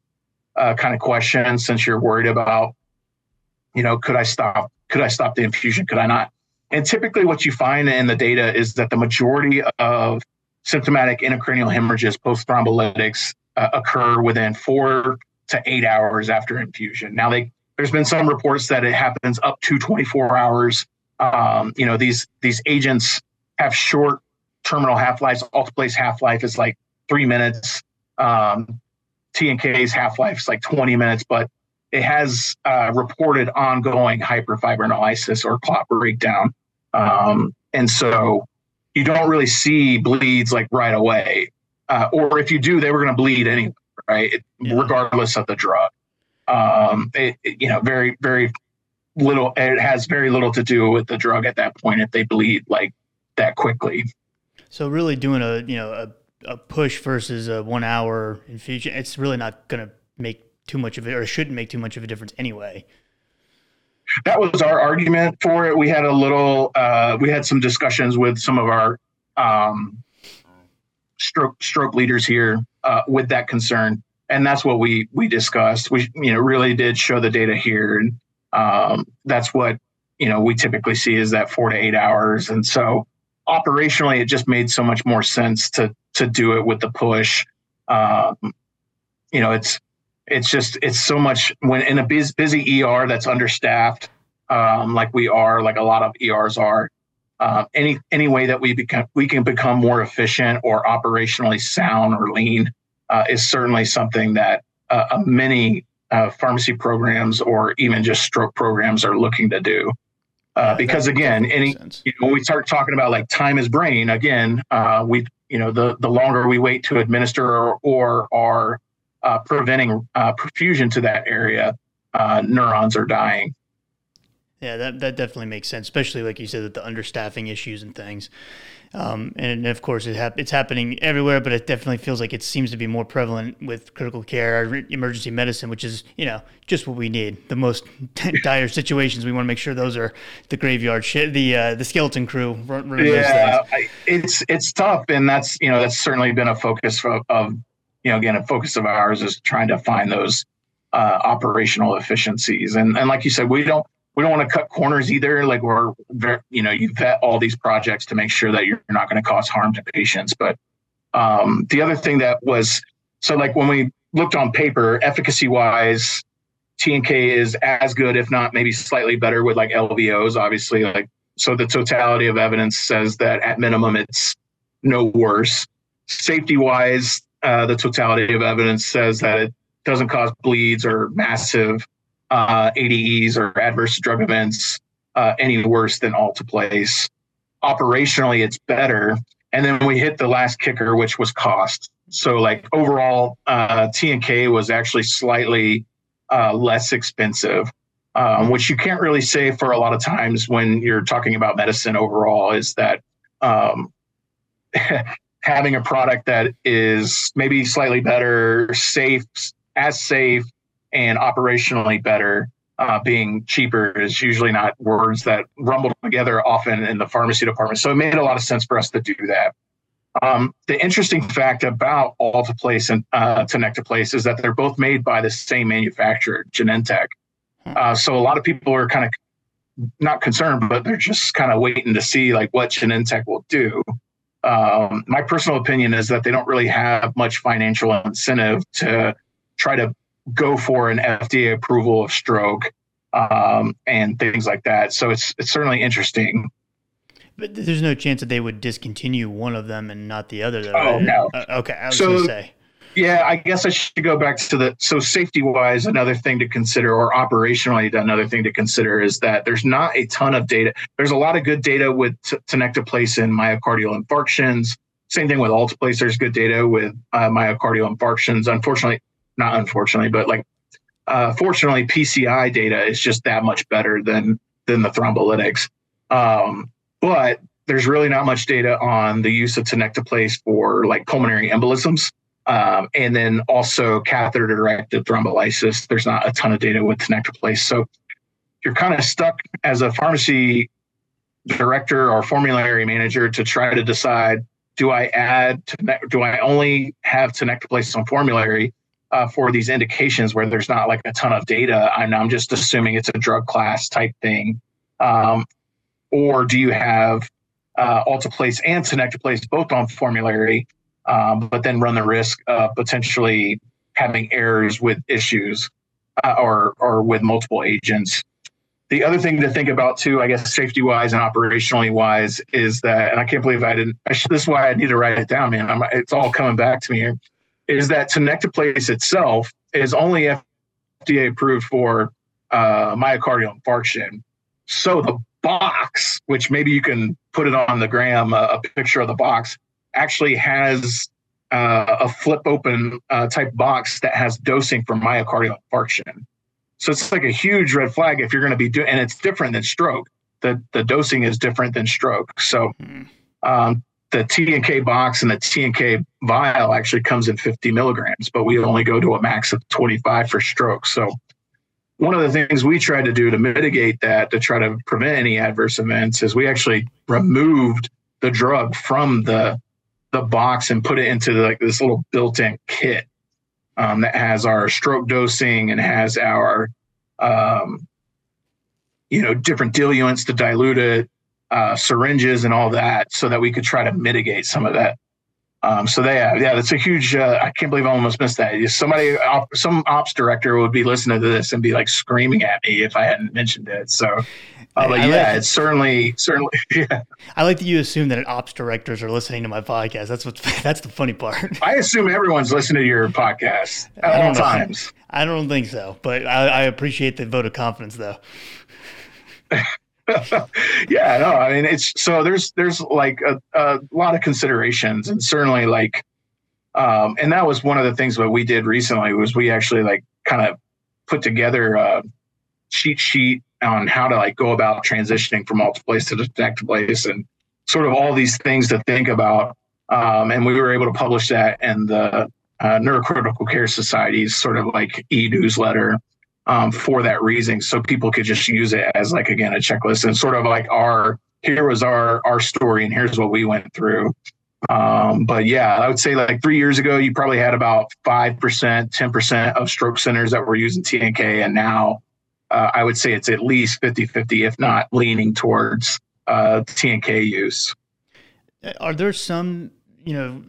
uh, kind of question since you're worried about, you know, could I stop? Could I stop the infusion? Could I not? And typically what you find in the data is that the majority of symptomatic intracranial hemorrhages post-thrombolytics uh, occur within four to eight hours after infusion. Now, they, there's been some reports that it happens up to twenty-four hours. Um, you know, these these agents have short terminal half-lives. Alteplase half-life is like three minutes. Um, T N K's half-life is like twenty minutes, but it has uh, reported ongoing hyperfibrinolysis or clot breakdown. Um, and so you don't really see bleeds like right away. Uh, or if you do, they were going to bleed anyway, right? It, yeah. Regardless of the drug. Um, it, it, you know, very, very... little, it has very little to do with the drug at that point if they bleed like that quickly. So really doing a, you know, a, a push versus a one hour infusion, it's really not going to make too much of it, or shouldn't make too much of a difference anyway. That was our argument for it. We had a little, uh, we had some discussions with some of our um, stroke stroke leaders here uh, with that concern. And that's what we, we discussed. We, you know, really did show the data here, and Um, that's what, you know, we typically see is that four to eight hours. And so operationally, it just made so much more sense to, to do it with the push. Um, you know, it's, it's just, it's so much when in a busy, busy E R that's understaffed, um, like we are, like a lot of E Rs are, uh, any, any way that we become, we can become more efficient or operationally sound or lean, uh, is certainly something that, uh, many, Uh, pharmacy programs or even just stroke programs are looking to do. Uh, because again, any you know, when we start talking about like time is brain, again, uh, we you know the the longer we wait to administer or, or are uh, preventing uh, perfusion to that area, uh, neurons are dying. Yeah, that that definitely makes sense, especially like you said with the understaffing issues and things. Um, and of course, it hap- it's happening everywhere, but it definitely feels like it seems to be more prevalent with critical care, re- emergency medicine, which is, you know, just what we need. The most dire situations, we want to make sure those are the graveyard shit, the uh, the skeleton crew. Run, run yeah, I, it's it's tough, and that's you know that's certainly been a focus of, of you know again a focus of ours is trying to find those uh, operational efficiencies, and and like you said, we don't. We don't want to cut corners either. Like we're, you know, you vet all these projects to make sure that you're not going to cause harm to patients. But um, the other thing that was, so like when we looked on paper, efficacy wise, T N K is as good, if not maybe slightly better with like L V Os, obviously. Like, so the totality of evidence says that at minimum, it's no worse. Safety wise, uh, the totality of evidence says that it doesn't cause bleeds or massive Uh, A D Es or adverse drug events uh, any worse than Alteplase. Operationally, it's better. And then we hit the last kicker, which was cost. So like overall, uh, T N K was actually slightly uh, less expensive, um, which you can't really say for a lot of times when you're talking about medicine overall is that um, having a product that is maybe slightly better, safe, as safe, and operationally better, uh, being cheaper is usually not words that rumble together often in the pharmacy department. So it made a lot of sense for us to do that. Um, the interesting fact about Alteplase and uh, Tenecteplase is that they're both made by the same manufacturer, Genentech. Uh, so a lot of people are kind of not concerned, but they're just kind of waiting to see like what Genentech will do. Um, my personal opinion is that they don't really have much financial incentive to try to go for an F D A approval of stroke um, and things like that. So it's it's certainly interesting. But there's no chance that they would discontinue one of them and not the other, though. Oh, right? No. Uh, okay, I was so, going to say. Yeah, I guess I should go back to the, so safety-wise, another thing to consider, or operationally, another thing to consider is that there's not a ton of data. There's a lot of good data with t- tenecteplase in myocardial infarctions. Same thing with alteplase. There's good data with uh, myocardial infarctions. Unfortunately, not unfortunately, but like, uh, fortunately, P C I data is just that much better than than the thrombolytics. Um, but there's really not much data on the use of tenecteplase for like pulmonary embolisms. Um, and then also catheter-directed thrombolysis. There's not a ton of data with tenecteplase. So you're kind of stuck as a pharmacy director or formulary manager to try to decide, do I add, do I only have tenecteplase on formulary uh, for these indications where there's not like a ton of data? And I'm just assuming it's a drug class type thing. Um, or do you have uh, alteplase and tenecteplase both on formulary? Um, but then run the risk of potentially having errors with issues uh, or or with multiple agents. The other thing to think about too, I guess, safety-wise and operationally-wise, is that, and I can't believe I didn't. I should, this is why I need to write it down, man. I'm, it's all coming back to me here. Is that tenecteplase itself is only F D A approved for uh, myocardial infarction. So the box, which maybe you can put it on the gram, a, a picture of the box, actually has uh, a flip open uh, type box that has dosing for myocardial infarction. So it's like a huge red flag if you're going to be doing, and it's different than stroke. The the dosing is different than stroke. So um, the T and K box and the T and K vial actually comes in fifty milligrams, but we only go to a max of twenty-five for stroke. So one of the things we tried to do to mitigate that, to try to prevent any adverse events, is we actually removed the drug from the the box and put it into like this little built-in kit um, that has our stroke dosing and has our, um, you know, different diluents to dilute it, uh, syringes and all that, so that we could try to mitigate some of that. Um, so they, yeah, that's a huge, uh, I can't believe I almost missed that. If somebody, op, some ops director would be listening to this and be like screaming at me if I hadn't mentioned it. So Uh, but I yeah, like, it's certainly, certainly. Yeah. I like that you assume that ops directors are listening to my podcast. That's what. That's the funny part. I assume everyone's listening to your podcast at all times. I don't think so, but I, I appreciate the vote of confidence, though. Yeah, no, I mean, it's so there's there's like a, a lot of considerations, and certainly like, um, and that was one of the things that we did recently was we actually like kind of put together a cheat sheet on how to like go about transitioning from alteplase to tenecteplase and sort of all these things to think about. Um, and we were able to publish that in the uh, Neurocritical Care Society's sort of like e-newsletter um, for that reason. So people could just use it as like, again, a checklist and sort of like our, here was our, our story and here's what we went through. Um, but yeah, I would say like three years ago, you probably had about five percent, ten percent of stroke centers that were using T N K. And now, Uh, I would say it's at least fifty-fifty, if not leaning towards uh, T N K use. Are there some, you know,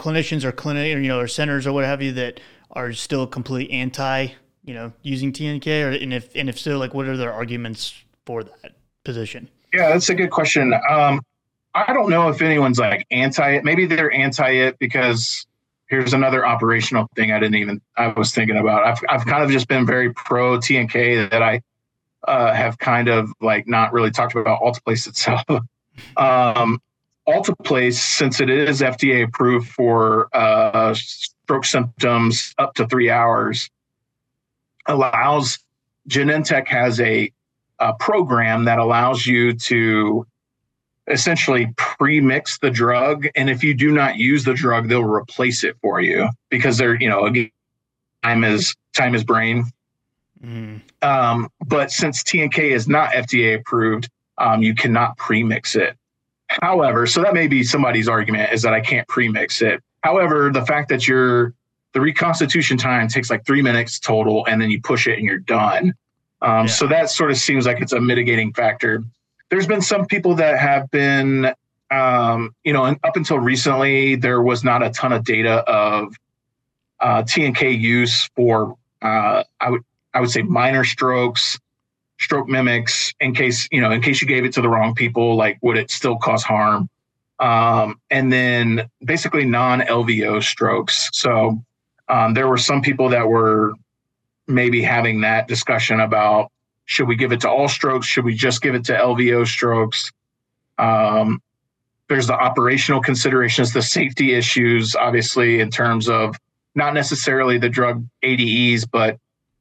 clinicians or clinic, or, you know, or centers or what have you that are still completely anti, you know, using T N K? Or and if and if so, like, what are their arguments for that position? Yeah, that's a good question. Um, I don't know if anyone's like anti it. Maybe they're anti it because here's another operational thing I didn't even, I was thinking about. I've I've kind of just been very pro T N K that I uh, have kind of like not really talked about alteplase itself. um, alteplase, since it is F D A approved for uh, stroke symptoms up to three hours, allows, Genentech has a, a program that allows you to essentially pre-mix the drug. And if you do not use the drug, they'll replace it for you because they're, you know, again, time is, time is brain. Mm. Um, but since T N K is not F D A approved, um, you cannot pre-mix it. However, so that may be somebody's argument is that I can't pre-mix it. However, the fact that you're, the reconstitution time takes like three minutes total and then you push it and you're done. Um, yeah. So that sort of seems like it's a mitigating factor. There's been some people that have been, um, you know, and up until recently, there was not a ton of data of uh, T N K use for, uh, I would I would say, minor strokes, stroke mimics, in case, you know, in case you gave it to the wrong people, like, would it still cause harm? Um, and then basically non-L V O strokes. So um, there were some people that were maybe having that discussion about, should we give it to all strokes? Should we just give it to L V O strokes? Um, there's the operational considerations, the safety issues, obviously, in terms of not necessarily the drug A D Es, but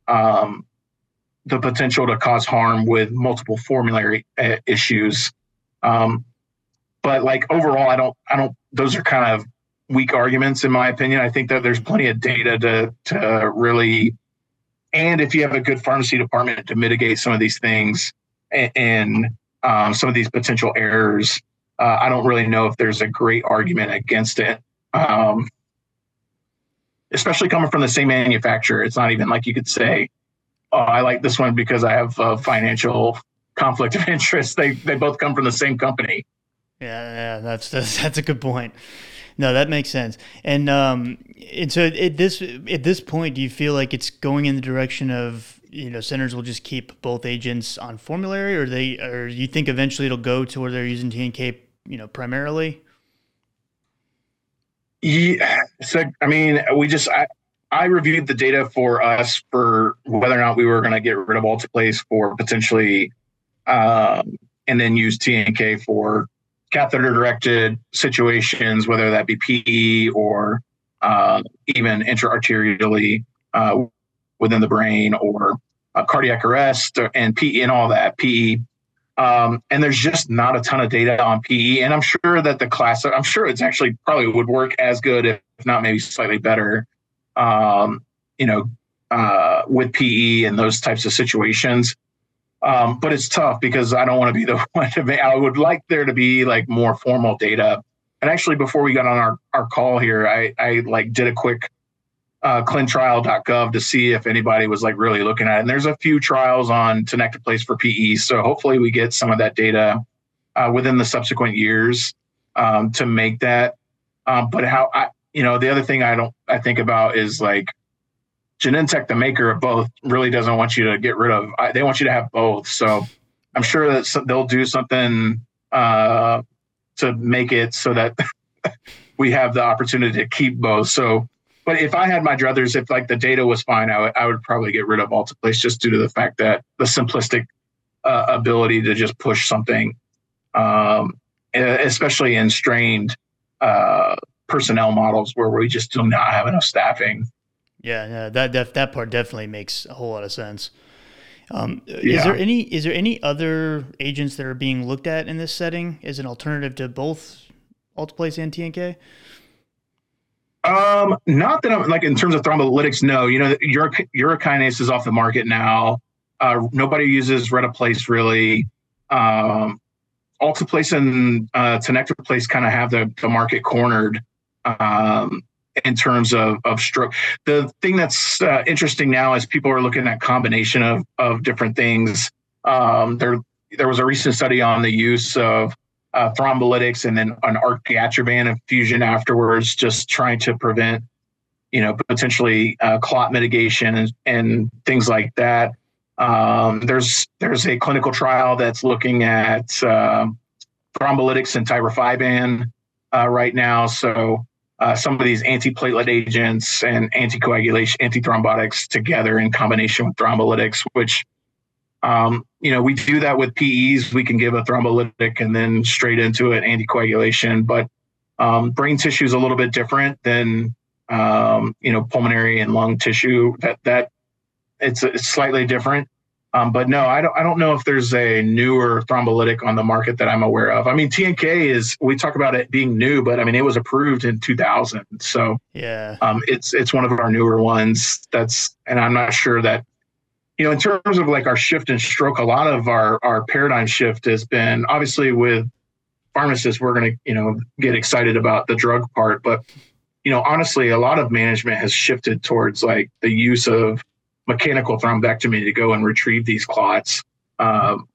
um, the potential to cause harm with multiple formulary uh, issues. Um, but like overall, I don't, I don't, those are kind of weak arguments, in my opinion. I think that there's plenty of data to, to really, and if you have a good pharmacy department to mitigate some of these things and, and um, some of these potential errors, uh, I don't really know if there's a great argument against it, um, especially coming from the same manufacturer. It's not even like you could say, oh, I like this one because I have a financial conflict of interest. They they both come from the same company. Yeah, yeah that's, that's, that's a good point. No, that makes sense. And um, and so at this at this point, do you feel like it's going in the direction of, you know, centers will just keep both agents on formulary, or they, or you think eventually it'll go to where they're using T N K, you know, primarily? Yeah. So I mean, we just I, I reviewed the data for us for whether or not we were going to get rid of Alteplase for potentially, um, and then use T N K for catheter-directed situations, whether that be P E or uh, even intra-arterially uh, within the brain, or uh, cardiac arrest, or, and P E and all that P E. Um, and there's just not a ton of data on P E. And I'm sure that the class, I'm sure it's actually probably would work as good, if not maybe slightly better, um, you know, uh, with P E and those types of situations. Um, but it's tough because I don't want to be the one to make, I would like there to be like more formal data. And actually, before we got on our, our call here, I, I like did a quick uh, clin trial dot gov to see if anybody was like really looking at it. And there's a few trials on Tenecteplase for P E. So hopefully we get some of that data uh, within the subsequent years um, to make that. Um, but how I, you know, the other thing I don't, I think about is like, Genentech, the maker of both, really doesn't want you to get rid of. They want you to have both. So I'm sure that they'll do something uh, to make it so that we have the opportunity to keep both. So, but if I had my druthers, if like the data was fine, I, w- I would probably get rid of Alteplase just due to the fact that the simplistic uh, ability to just push something, um, especially in strained uh, personnel models where we just do not have enough staffing. Yeah, no, that def- that part definitely makes a whole lot of sense. Um, yeah. Is there any is there any other agents that are being looked at in this setting as an alternative to both Alteplase and T N K? Um, not that I'm like in terms of thrombolytics. No, you know, uric- urokinase is off the market now. Uh, nobody uses Retaplase really. Um, Alteplase and uh, Tenecteplase kind of have the, the market cornered. Um, in terms of, of stroke. The thing that's uh, interesting now is people are looking at combination of, of different things. Um, there, there was a recent study on the use of uh, thrombolytics and then an argatroban infusion afterwards, just trying to prevent, you know, potentially uh, clot mitigation and, and things like that. Um, there's, there's a clinical trial that's looking at uh, thrombolytics and tirofiban uh, right now. So, Uh, some of these antiplatelet agents and anticoagulation, antithrombotics together in combination with thrombolytics, which, um, you know, we do that with P Es. We can give a thrombolytic and then straight into an anticoagulation. But um, brain tissue is a little bit different than, um, you know, pulmonary and lung tissue. That that it's, it's slightly different. Um, but no, I don't. I don't know if there's a newer thrombolytic on the market that I'm aware of. I mean, T N K is. We talk about it being new, but I mean, it was approved in two thousand. So yeah, um, it's it's one of our newer ones. That's, and I'm not sure that, you know, in terms of like our shift in stroke, a lot of our our paradigm shift has been obviously with pharmacists. We're going to, you know, get excited about the drug part, but, you know, honestly, a lot of management has shifted towards like the use of mechanical thrombectomy to go and retrieve these clots, um,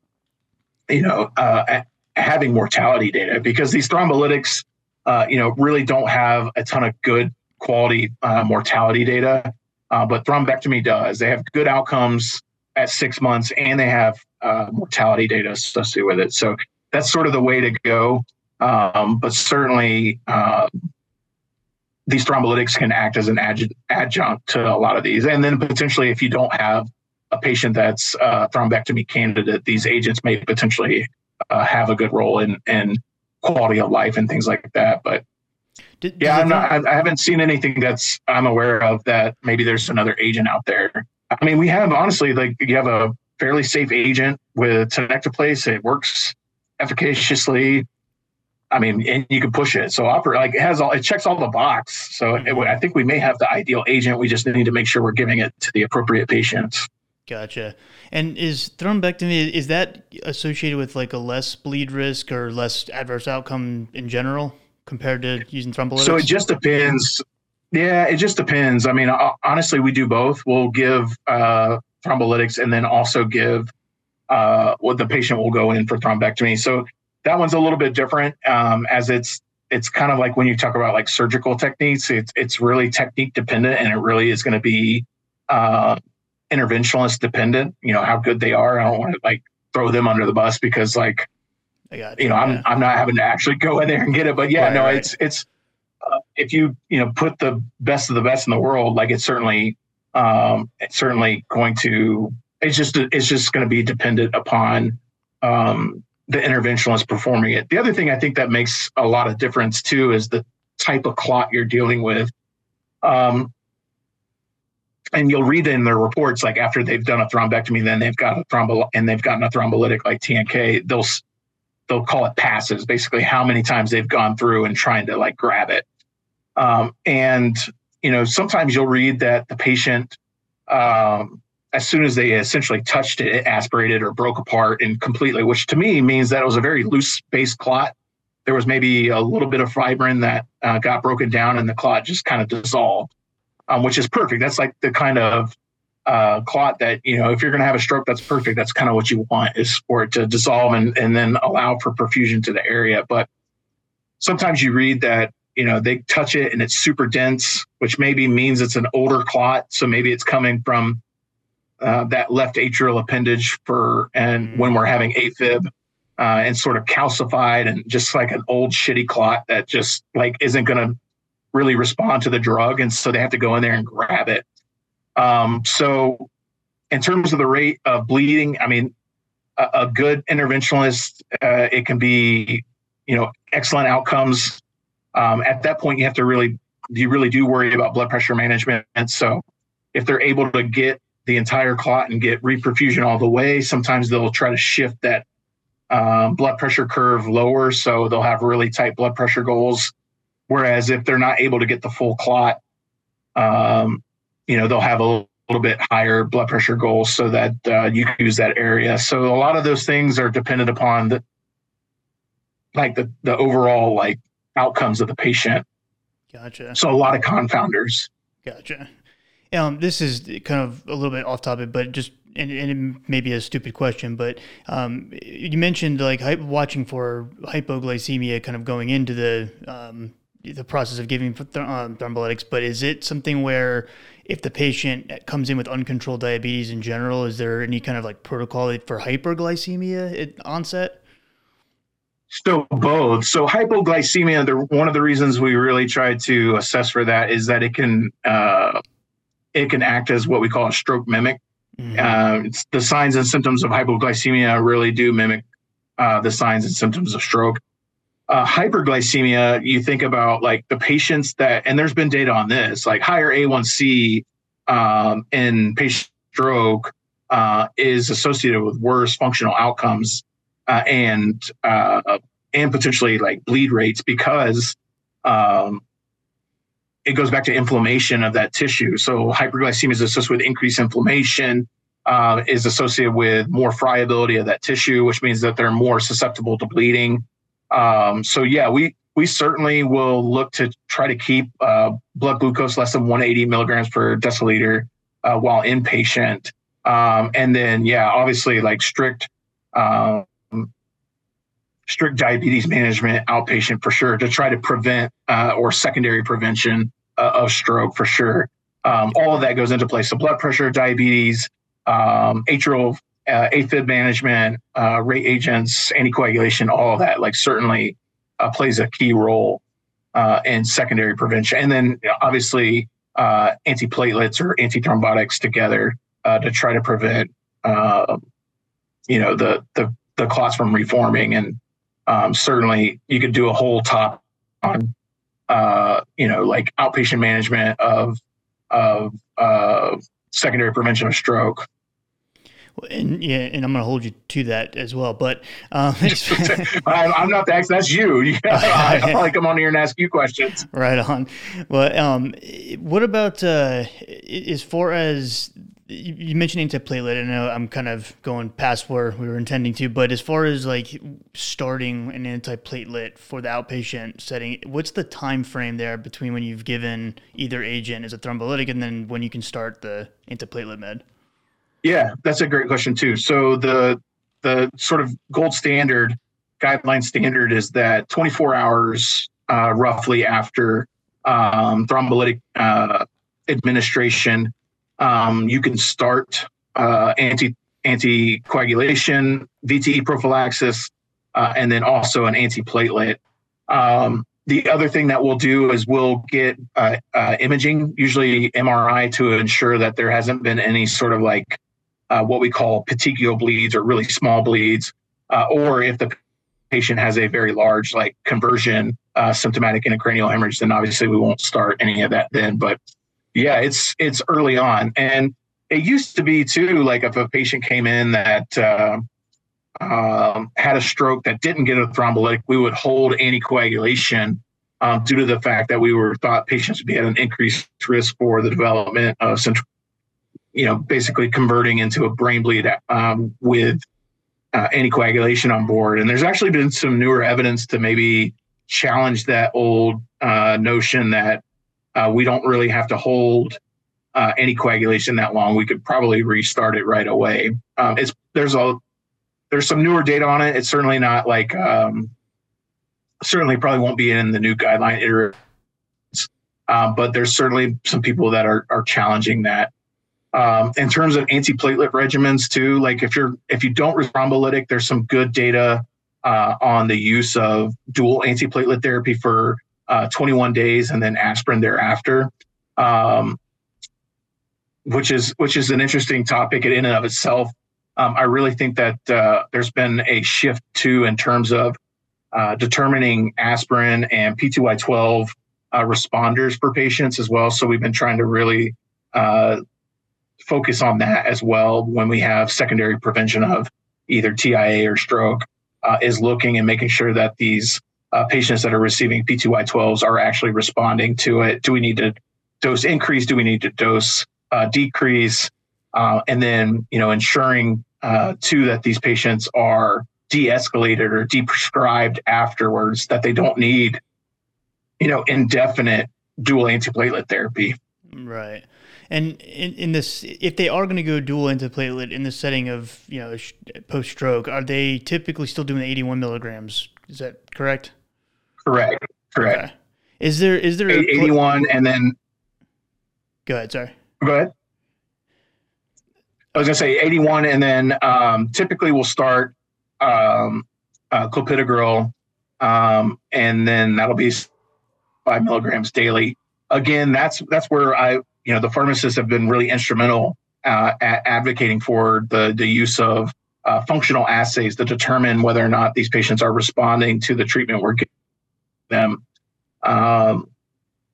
you know, uh, having mortality data, because these thrombolytics, uh, you know, really don't have a ton of good quality uh, mortality data, uh, but thrombectomy does. They have good outcomes at six months and they have uh, mortality data associated with it. So that's sort of the way to go. Um, but certainly uh, these thrombolytics can act as an adju- adjunct to a lot of these. And then potentially, if you don't have a patient that's a thrombectomy candidate, these agents may potentially uh, have a good role in, in quality of life and things like that. But did, yeah, did I'm not, I, I haven't seen anything that's I'm aware of that maybe there's another agent out there. I mean, we have, honestly, like you have a fairly safe agent with Tenecteplase. It works efficaciously. I mean, and you can push it. So operate like it has all, it checks all the box. So it, I think we may have the ideal agent. We just need to make sure we're giving it to the appropriate patients. Gotcha. And is thrombectomy, is that associated with like a less bleed risk or less adverse outcome in general compared to using thrombolytics? So it just depends. Yeah, it just depends. I mean, honestly, we do both. We'll give uh, thrombolytics and then also give uh, what the patient will go in for thrombectomy. So that one's a little bit different, um, as it's it's kind of like when you talk about like surgical techniques, it's it's really technique dependent, and it really is going to be uh, interventionalist dependent. You know how good they are. I don't want to like throw them under the bus because like I got you, you know yeah. I'm I'm not having to actually go in there and get it. But yeah, right, no, right. it's it's uh, if you you know put the best of the best in the world, like it's certainly um, it's certainly going to it's just it's just going to be dependent upon. Um, the interventionalist performing it. The other thing I think that makes a lot of difference too is the type of clot you're dealing with. Um, and you'll read in their reports, like after they've done a thrombectomy, then they've got a thrombo and they've gotten a thrombolytic like T N K, they'll, they'll call it passes, basically how many times they've gone through and trying to like grab it. Um, and, you know, sometimes you'll read that the patient, um, as soon as they essentially touched it, it aspirated or broke apart and completely, which to me means that it was a very loose space clot. There was maybe a little bit of fibrin that uh, got broken down and the clot just kind of dissolved, um, which is perfect. That's like the kind of uh, clot that, you know, if you're going to have a stroke, that's perfect. That's kind of what you want, is for it to dissolve and, and then allow for perfusion to the area. But sometimes you read that, you know, they touch it and it's super dense, which maybe means it's an older clot. So maybe it's coming from Uh, that left atrial appendage for, and when we're having AFib, uh, and sort of calcified and just like an old shitty clot that just like isn't going to really respond to the drug. And so they have to go in there and grab it. Um, so in terms of the rate of bleeding, I mean, a, a good interventionalist, uh, it can be, you know, excellent outcomes. Um, at that point, you have to really, you really do worry about blood pressure management. And so if they're able to get the entire clot and get reperfusion all the way, sometimes they'll try to shift that um, blood pressure curve lower. So they'll have really tight blood pressure goals. Whereas if they're not able to get the full clot, um, you know, they'll have a little, little bit higher blood pressure goals so that uh, you can use that area. So a lot of those things are dependent upon the, like the, the overall like outcomes of the patient. Gotcha. So a lot of confounders. Gotcha. Um, this is kind of a little bit off topic, but just, and, and it may be a stupid question, but um, you mentioned like watching for hypoglycemia kind of going into the um, the process of giving th- um, thrombolytics, but is it something where if the patient comes in with uncontrolled diabetes in general, is there any kind of like protocol for hyperglycemia at onset? So both. So hypoglycemia, the, one of the reasons we really try to assess for that is that it can... Uh, it can act as what we call a stroke mimic. Mm-hmm. Uh, it's the signs and symptoms of hypoglycemia really do mimic uh, the signs and symptoms of stroke. Uh, hyperglycemia, you think about like the patients that, and there's been data on this, like higher A one C um, in patient stroke uh, is associated with worse functional outcomes uh, and uh, and potentially like bleed rates because um, it goes back to inflammation of that tissue. So hyperglycemia is associated with increased inflammation, uh, is associated with more friability of that tissue, which means that they're more susceptible to bleeding. Um, so yeah, we, we certainly will look to try to keep uh, blood glucose less than one hundred eighty milligrams per deciliter uh, while inpatient. Um, and then, yeah, obviously like strict, um, strict diabetes management outpatient for sure, to try to prevent uh, or secondary prevention uh, of stroke for sure. Um, all of that goes into place. So blood pressure, diabetes, um, atrial, uh, AFib management, uh, rate agents, anticoagulation, all of that, like certainly uh, plays a key role uh, in secondary prevention. And then obviously uh, antiplatelets or antithrombotics together uh, to try to prevent, uh, you know, the, the, the clots from reforming. And um, certainly you could do a whole top on, uh, you know, like outpatient management of, of uh, secondary prevention of stroke. Well, and yeah, and I'm going to hold you to that as well. But um, I'm not the expert. That's you. Yeah, I I'll probably come on here and ask you questions. Right on. Well, um, what about uh, as far as you mentioned antiplatelet? I know I'm kind of going past where we were intending to, but as far as like starting an antiplatelet for the outpatient setting, what's the time frame there between when you've given either agent as a thrombolytic and then when you can start the antiplatelet med? Yeah, that's a great question too. So the the sort of gold standard, guideline standard is that twenty-four hours uh, roughly after um, thrombolytic uh, administration, um, you can start uh, anti anticoagulation, V T E prophylaxis, uh, and then also an antiplatelet. Um, the other thing that we'll do is we'll get uh, uh, imaging, usually M R I, to ensure that there hasn't been any sort of like Uh, what we call petechial bleeds or really small bleeds, uh, or if the patient has a very large like conversion, uh, symptomatic intracranial hemorrhage, then obviously we won't start any of that then. But yeah, it's it's early on. And it used to be too, like if a patient came in that uh, um, had a stroke that didn't get a thrombolytic, we would hold anticoagulation um, due to the fact that we were thought patients would be at an increased risk for the development of central, you know, basically converting into a brain bleed um, with uh, anticoagulation on board. And there's actually been some newer evidence to maybe challenge that old uh, notion that uh, we don't really have to hold uh, anticoagulation that long. We could probably restart it right away. Um, it's there's a there's some newer data on it. It's certainly not like um, certainly probably won't be in the new guideline iteration, uh, but there's certainly some people that are are challenging that. Um, in terms of antiplatelet regimens too, like if you're if you don't use thrombolytic, there's some good data uh, on the use of dual antiplatelet therapy for uh, twenty-one days and then aspirin thereafter, um, which is which is an interesting topic in and of itself. Um, I really think that uh, there's been a shift too in terms of uh, determining aspirin and P two Y twelve uh, responders for patients as well. So we've been trying to really uh, focus on that as well when we have secondary prevention of either T I A or stroke, uh, is looking and making sure that these uh, patients that are receiving P two Y twelves are actually responding to it. Do we need to dose increase? Do we need to dose uh, decrease? Uh, and then, you know, ensuring uh, too that these patients are de-escalated or de-prescribed afterwards, that they don't need, you know, indefinite dual antiplatelet therapy. Right. And in, in this, if they are going to go dual antiplatelet in the setting of, you know, sh- post-stroke, are they typically still doing the eighty-one milligrams? Is that correct? Correct. Correct. Okay. Is there, is there a eighty-one pl- and then. Go ahead. Sorry. Go ahead. I was going to say eighty-one and then um, typically we'll start um, uh, clopidogrel um, and then that'll be five milligrams daily. Again, that's, that's where I, you know, the pharmacists have been really instrumental uh, at advocating for the, the use of uh, functional assays to determine whether or not these patients are responding to the treatment we're giving them. Um,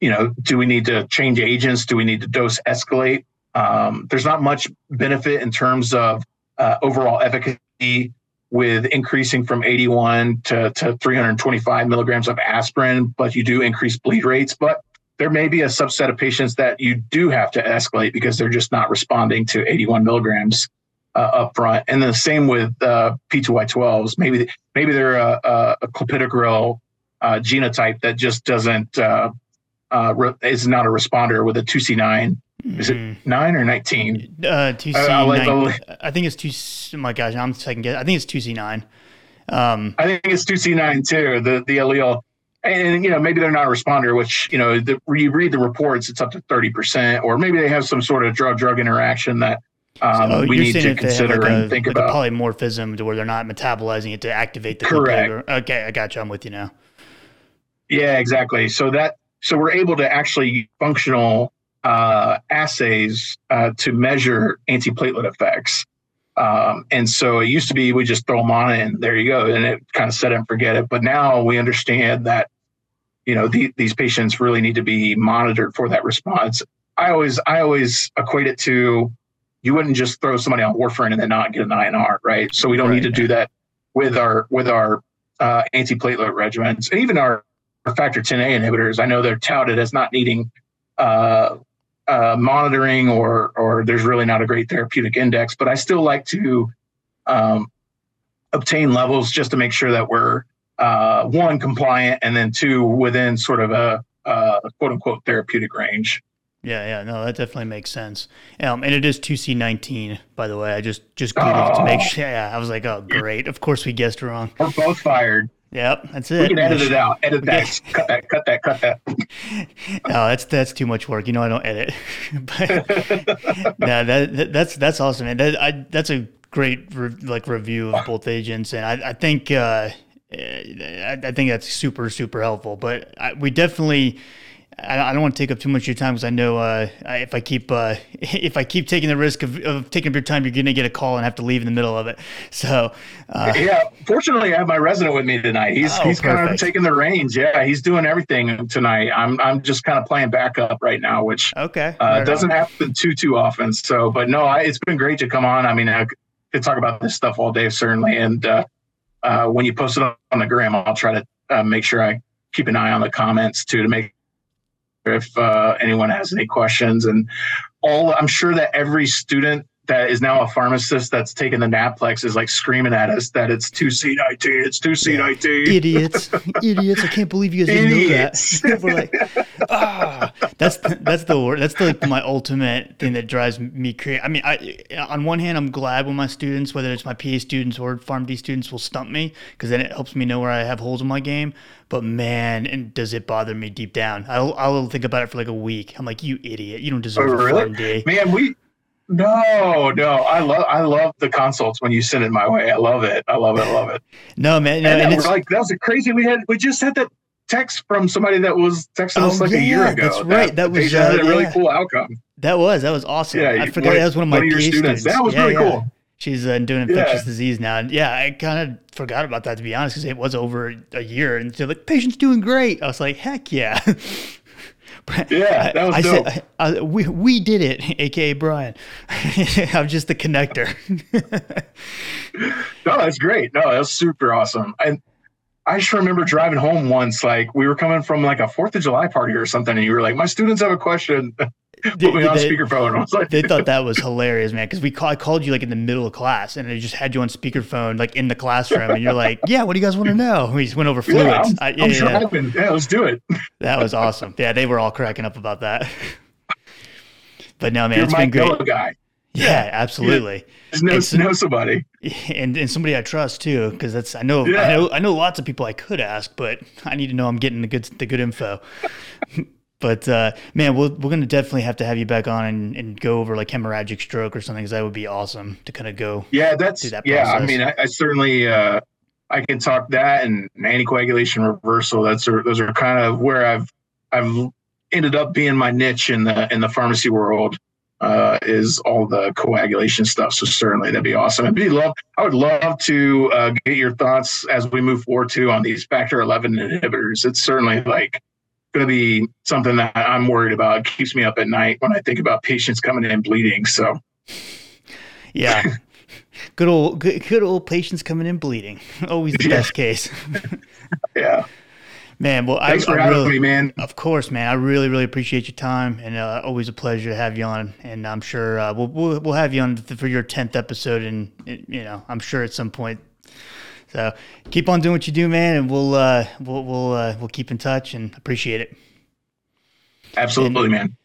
you know, do we need to change agents? Do we need to dose escalate? Um, there's not much benefit in terms of uh, overall efficacy with increasing from eighty-one to, to three hundred twenty-five milligrams of aspirin, but you do increase bleed rates. But there may be a subset of patients that you do have to escalate because they're just not responding to eighty-one milligrams uh, up front. And the same with uh, P two Y twelves. Maybe maybe they're a, a, a clopidogrel uh, genotype that just doesn't uh, uh, re- is not a responder with a two C nine Is it nine or nineteen? Uh, two C. I, like the, I think it's two. Oh my gosh, I'm second guess. I think it's two C nine. Um, I think it's two C nine too. The the allele, and, and you know maybe they're not a responder, which you know the, you read the reports, it's up to thirty percent, or maybe they have some sort of drug drug interaction that um, so, oh, we need to consider like and a, think like about. A polymorphism to where they're not metabolizing it to activate the correct. Computer. Okay, I got you. I'm with you now. Yeah, exactly. So that so we're able to actually functional. Uh, assays uh, to measure antiplatelet effects. Um, and so it used to be we just throw them on and there you go, and it kind of set it and forget it. But now we understand that, you know, the, these patients really need to be monitored for that response. I always I always equate it to you wouldn't just throw somebody on warfarin and then not get an I N R, right? So we don't right. need to do that with our with our uh, antiplatelet regimens. And even our, our factor ten A inhibitors, I know they're touted as not needing uh Uh, monitoring or or there's really not a great therapeutic index, but I still like to um, obtain levels just to make sure that we're uh, one, compliant, and then two, within sort of a, a quote unquote therapeutic range. Yeah, yeah, no, that definitely makes sense. Um, and it is two C nineteen, by the way. I just just Googled oh. to make sure. Yeah, I was like, oh, great. Of course we guessed wrong. We're both fired. Yep, that's it. We can edit it out. Edit okay. that. Cut that. Cut that. Cut that. No, that's that's too much work. You know, I don't edit. But no, that, that that's that's awesome, man. That, I, that's a great re, like review of both agents, and I, I think uh, I, I think that's super super helpful. But I, we definitely. I don't want to take up too much of your time because I know uh, if I keep uh, if I keep taking the risk of, of taking up your time, you're going to get a call and have to leave in the middle of it. So uh, yeah, fortunately, I have my resident with me tonight. He's oh, he's perfect. Kind of taking the reins. Yeah, he's doing everything tonight. I'm I'm just kind of playing backup right now, which okay uh, doesn't on. happen too too often. So, but no, I, it's been great to come on. I mean, I could talk about this stuff all day certainly, and uh, uh, when you post it on the gram, I'll try to uh, make sure I keep an eye on the comments too to make. If uh, anyone has any questions, and all, I'm sure that every student that is now a pharmacist that's taken the Naplex is like screaming at us that it's two C nineteen, it's two C nineteen. Yeah. Idiots, idiots! I can't believe you guys idiots. Didn't know that. We're like, ah, that's that's the word. That's the, like my ultimate thing that drives me crazy. I mean, I on one hand, I'm glad when my students, whether it's my P A students or PharmD students, will stump me because then it helps me know where I have holes in my game. But man, and does it bother me deep down? I'll I'll think about it for like a week. I'm like, you idiot! You don't deserve oh, really? PharmD. Man, we. No, no. I love I love the consults when you send it my way. I love it. I love it. I love it. No, man. No, and, and it's, we're like, that was crazy. We had we just had that text from somebody that was texting oh, us like yeah, a year ago. That's right. That, that was uh, had a really yeah. cool outcome. That was. That was awesome. Yeah, I forgot like, that was one of my one of your students. students. That was yeah, really yeah. cool. She's uh, doing infectious yeah. disease now. And yeah, I kind of forgot about that, to be honest, because it was over a year. And they're like, patient's doing great. I was like, heck yeah. Yeah, that was I, dope. I said, I, I, we, we did it, a k a. Brian. I'm just the connector. No, that's great. No, that's super awesome. I, I just remember driving home once, like we were coming from like a fourth of July party or something, and you were like, my students have a question. Put me on they, speakerphone. I was like, they thought that was hilarious, man, because we call, I called you like in the middle of class, and I just had you on speakerphone, like in the classroom, and you're like, "Yeah, what do you guys want to know?" We just went over fluids. Yeah, I'm, I'm yeah, driving. Yeah. yeah, let's do it. That was awesome. Yeah, they were all cracking up about that. But no, man, you're it's my been great. Yellow guy. Yeah, absolutely. Just know, so, know somebody, and and somebody I trust too, because that's I know yeah. I know I know lots of people I could ask, but I need to know I'm getting the good the good info. But, uh, man, we'll, we're going to definitely have to have you back on and, and go over like hemorrhagic stroke or something, because that would be awesome to kind of go. Yeah, that's, through that yeah, process. I mean, I, I certainly, uh, I can talk that and anticoagulation reversal. That's, a, those are kind of where I've, I've ended up being my niche in the, in the pharmacy world, uh, is all the coagulation stuff. So certainly that'd be awesome. I'd be love, I would love to, uh, get your thoughts as we move forward too on these factor eleven inhibitors. It's certainly like, going to be something that I'm worried about. It keeps me up at night when I think about patients coming in bleeding. So, yeah, good old good, good old patients coming in bleeding. Always the yeah. best case. yeah, man. Well, thanks I, for I having really, me, man. Of course, man. I really, really appreciate your time, and uh, always a pleasure to have you on. And I'm sure uh, we'll, we'll we'll have you on for your tenth episode, and you know, I'm sure at some point. So keep on doing what you do, man, and we'll uh, we'll we'll uh, we'll keep in touch and appreciate it. Absolutely, and, man.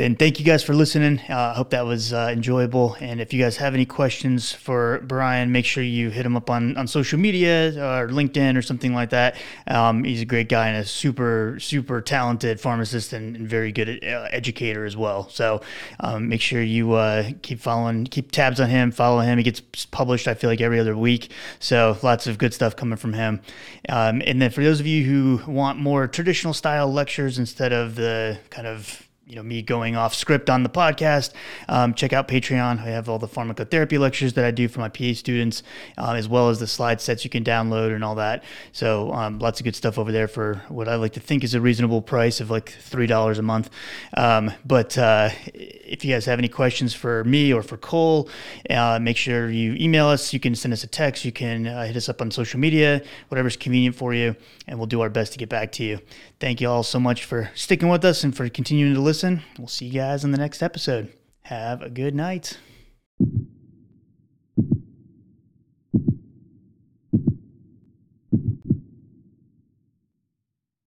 Then thank you guys for listening. I uh, hope that was uh, enjoyable. And if you guys have any questions for Brian, make sure you hit him up on, on social media or LinkedIn or something like that. Um, he's a great guy and a super, super talented pharmacist and, and very good uh, educator as well. So um, make sure you uh, keep following, keep tabs on him, follow him. He gets published, I feel like, every other week. So lots of good stuff coming from him. Um, and then for those of you who want more traditional style lectures instead of the kind of, you know, me going off script on the podcast, um, check out Patreon. I have all the pharmacotherapy lectures that I do for my P A students, uh, as well as the slide sets you can download and all that. So um, lots of good stuff over there for what I like to think is a reasonable price of like three dollars a month. Um, but uh, if you guys have any questions for me or for Cole, uh, make sure you email us. You can send us a text. You can uh, hit us up on social media, whatever's convenient for you, and we'll do our best to get back to you. Thank you all so much for sticking with us and for continuing to listen. We'll see you guys in the next episode. Have a good night.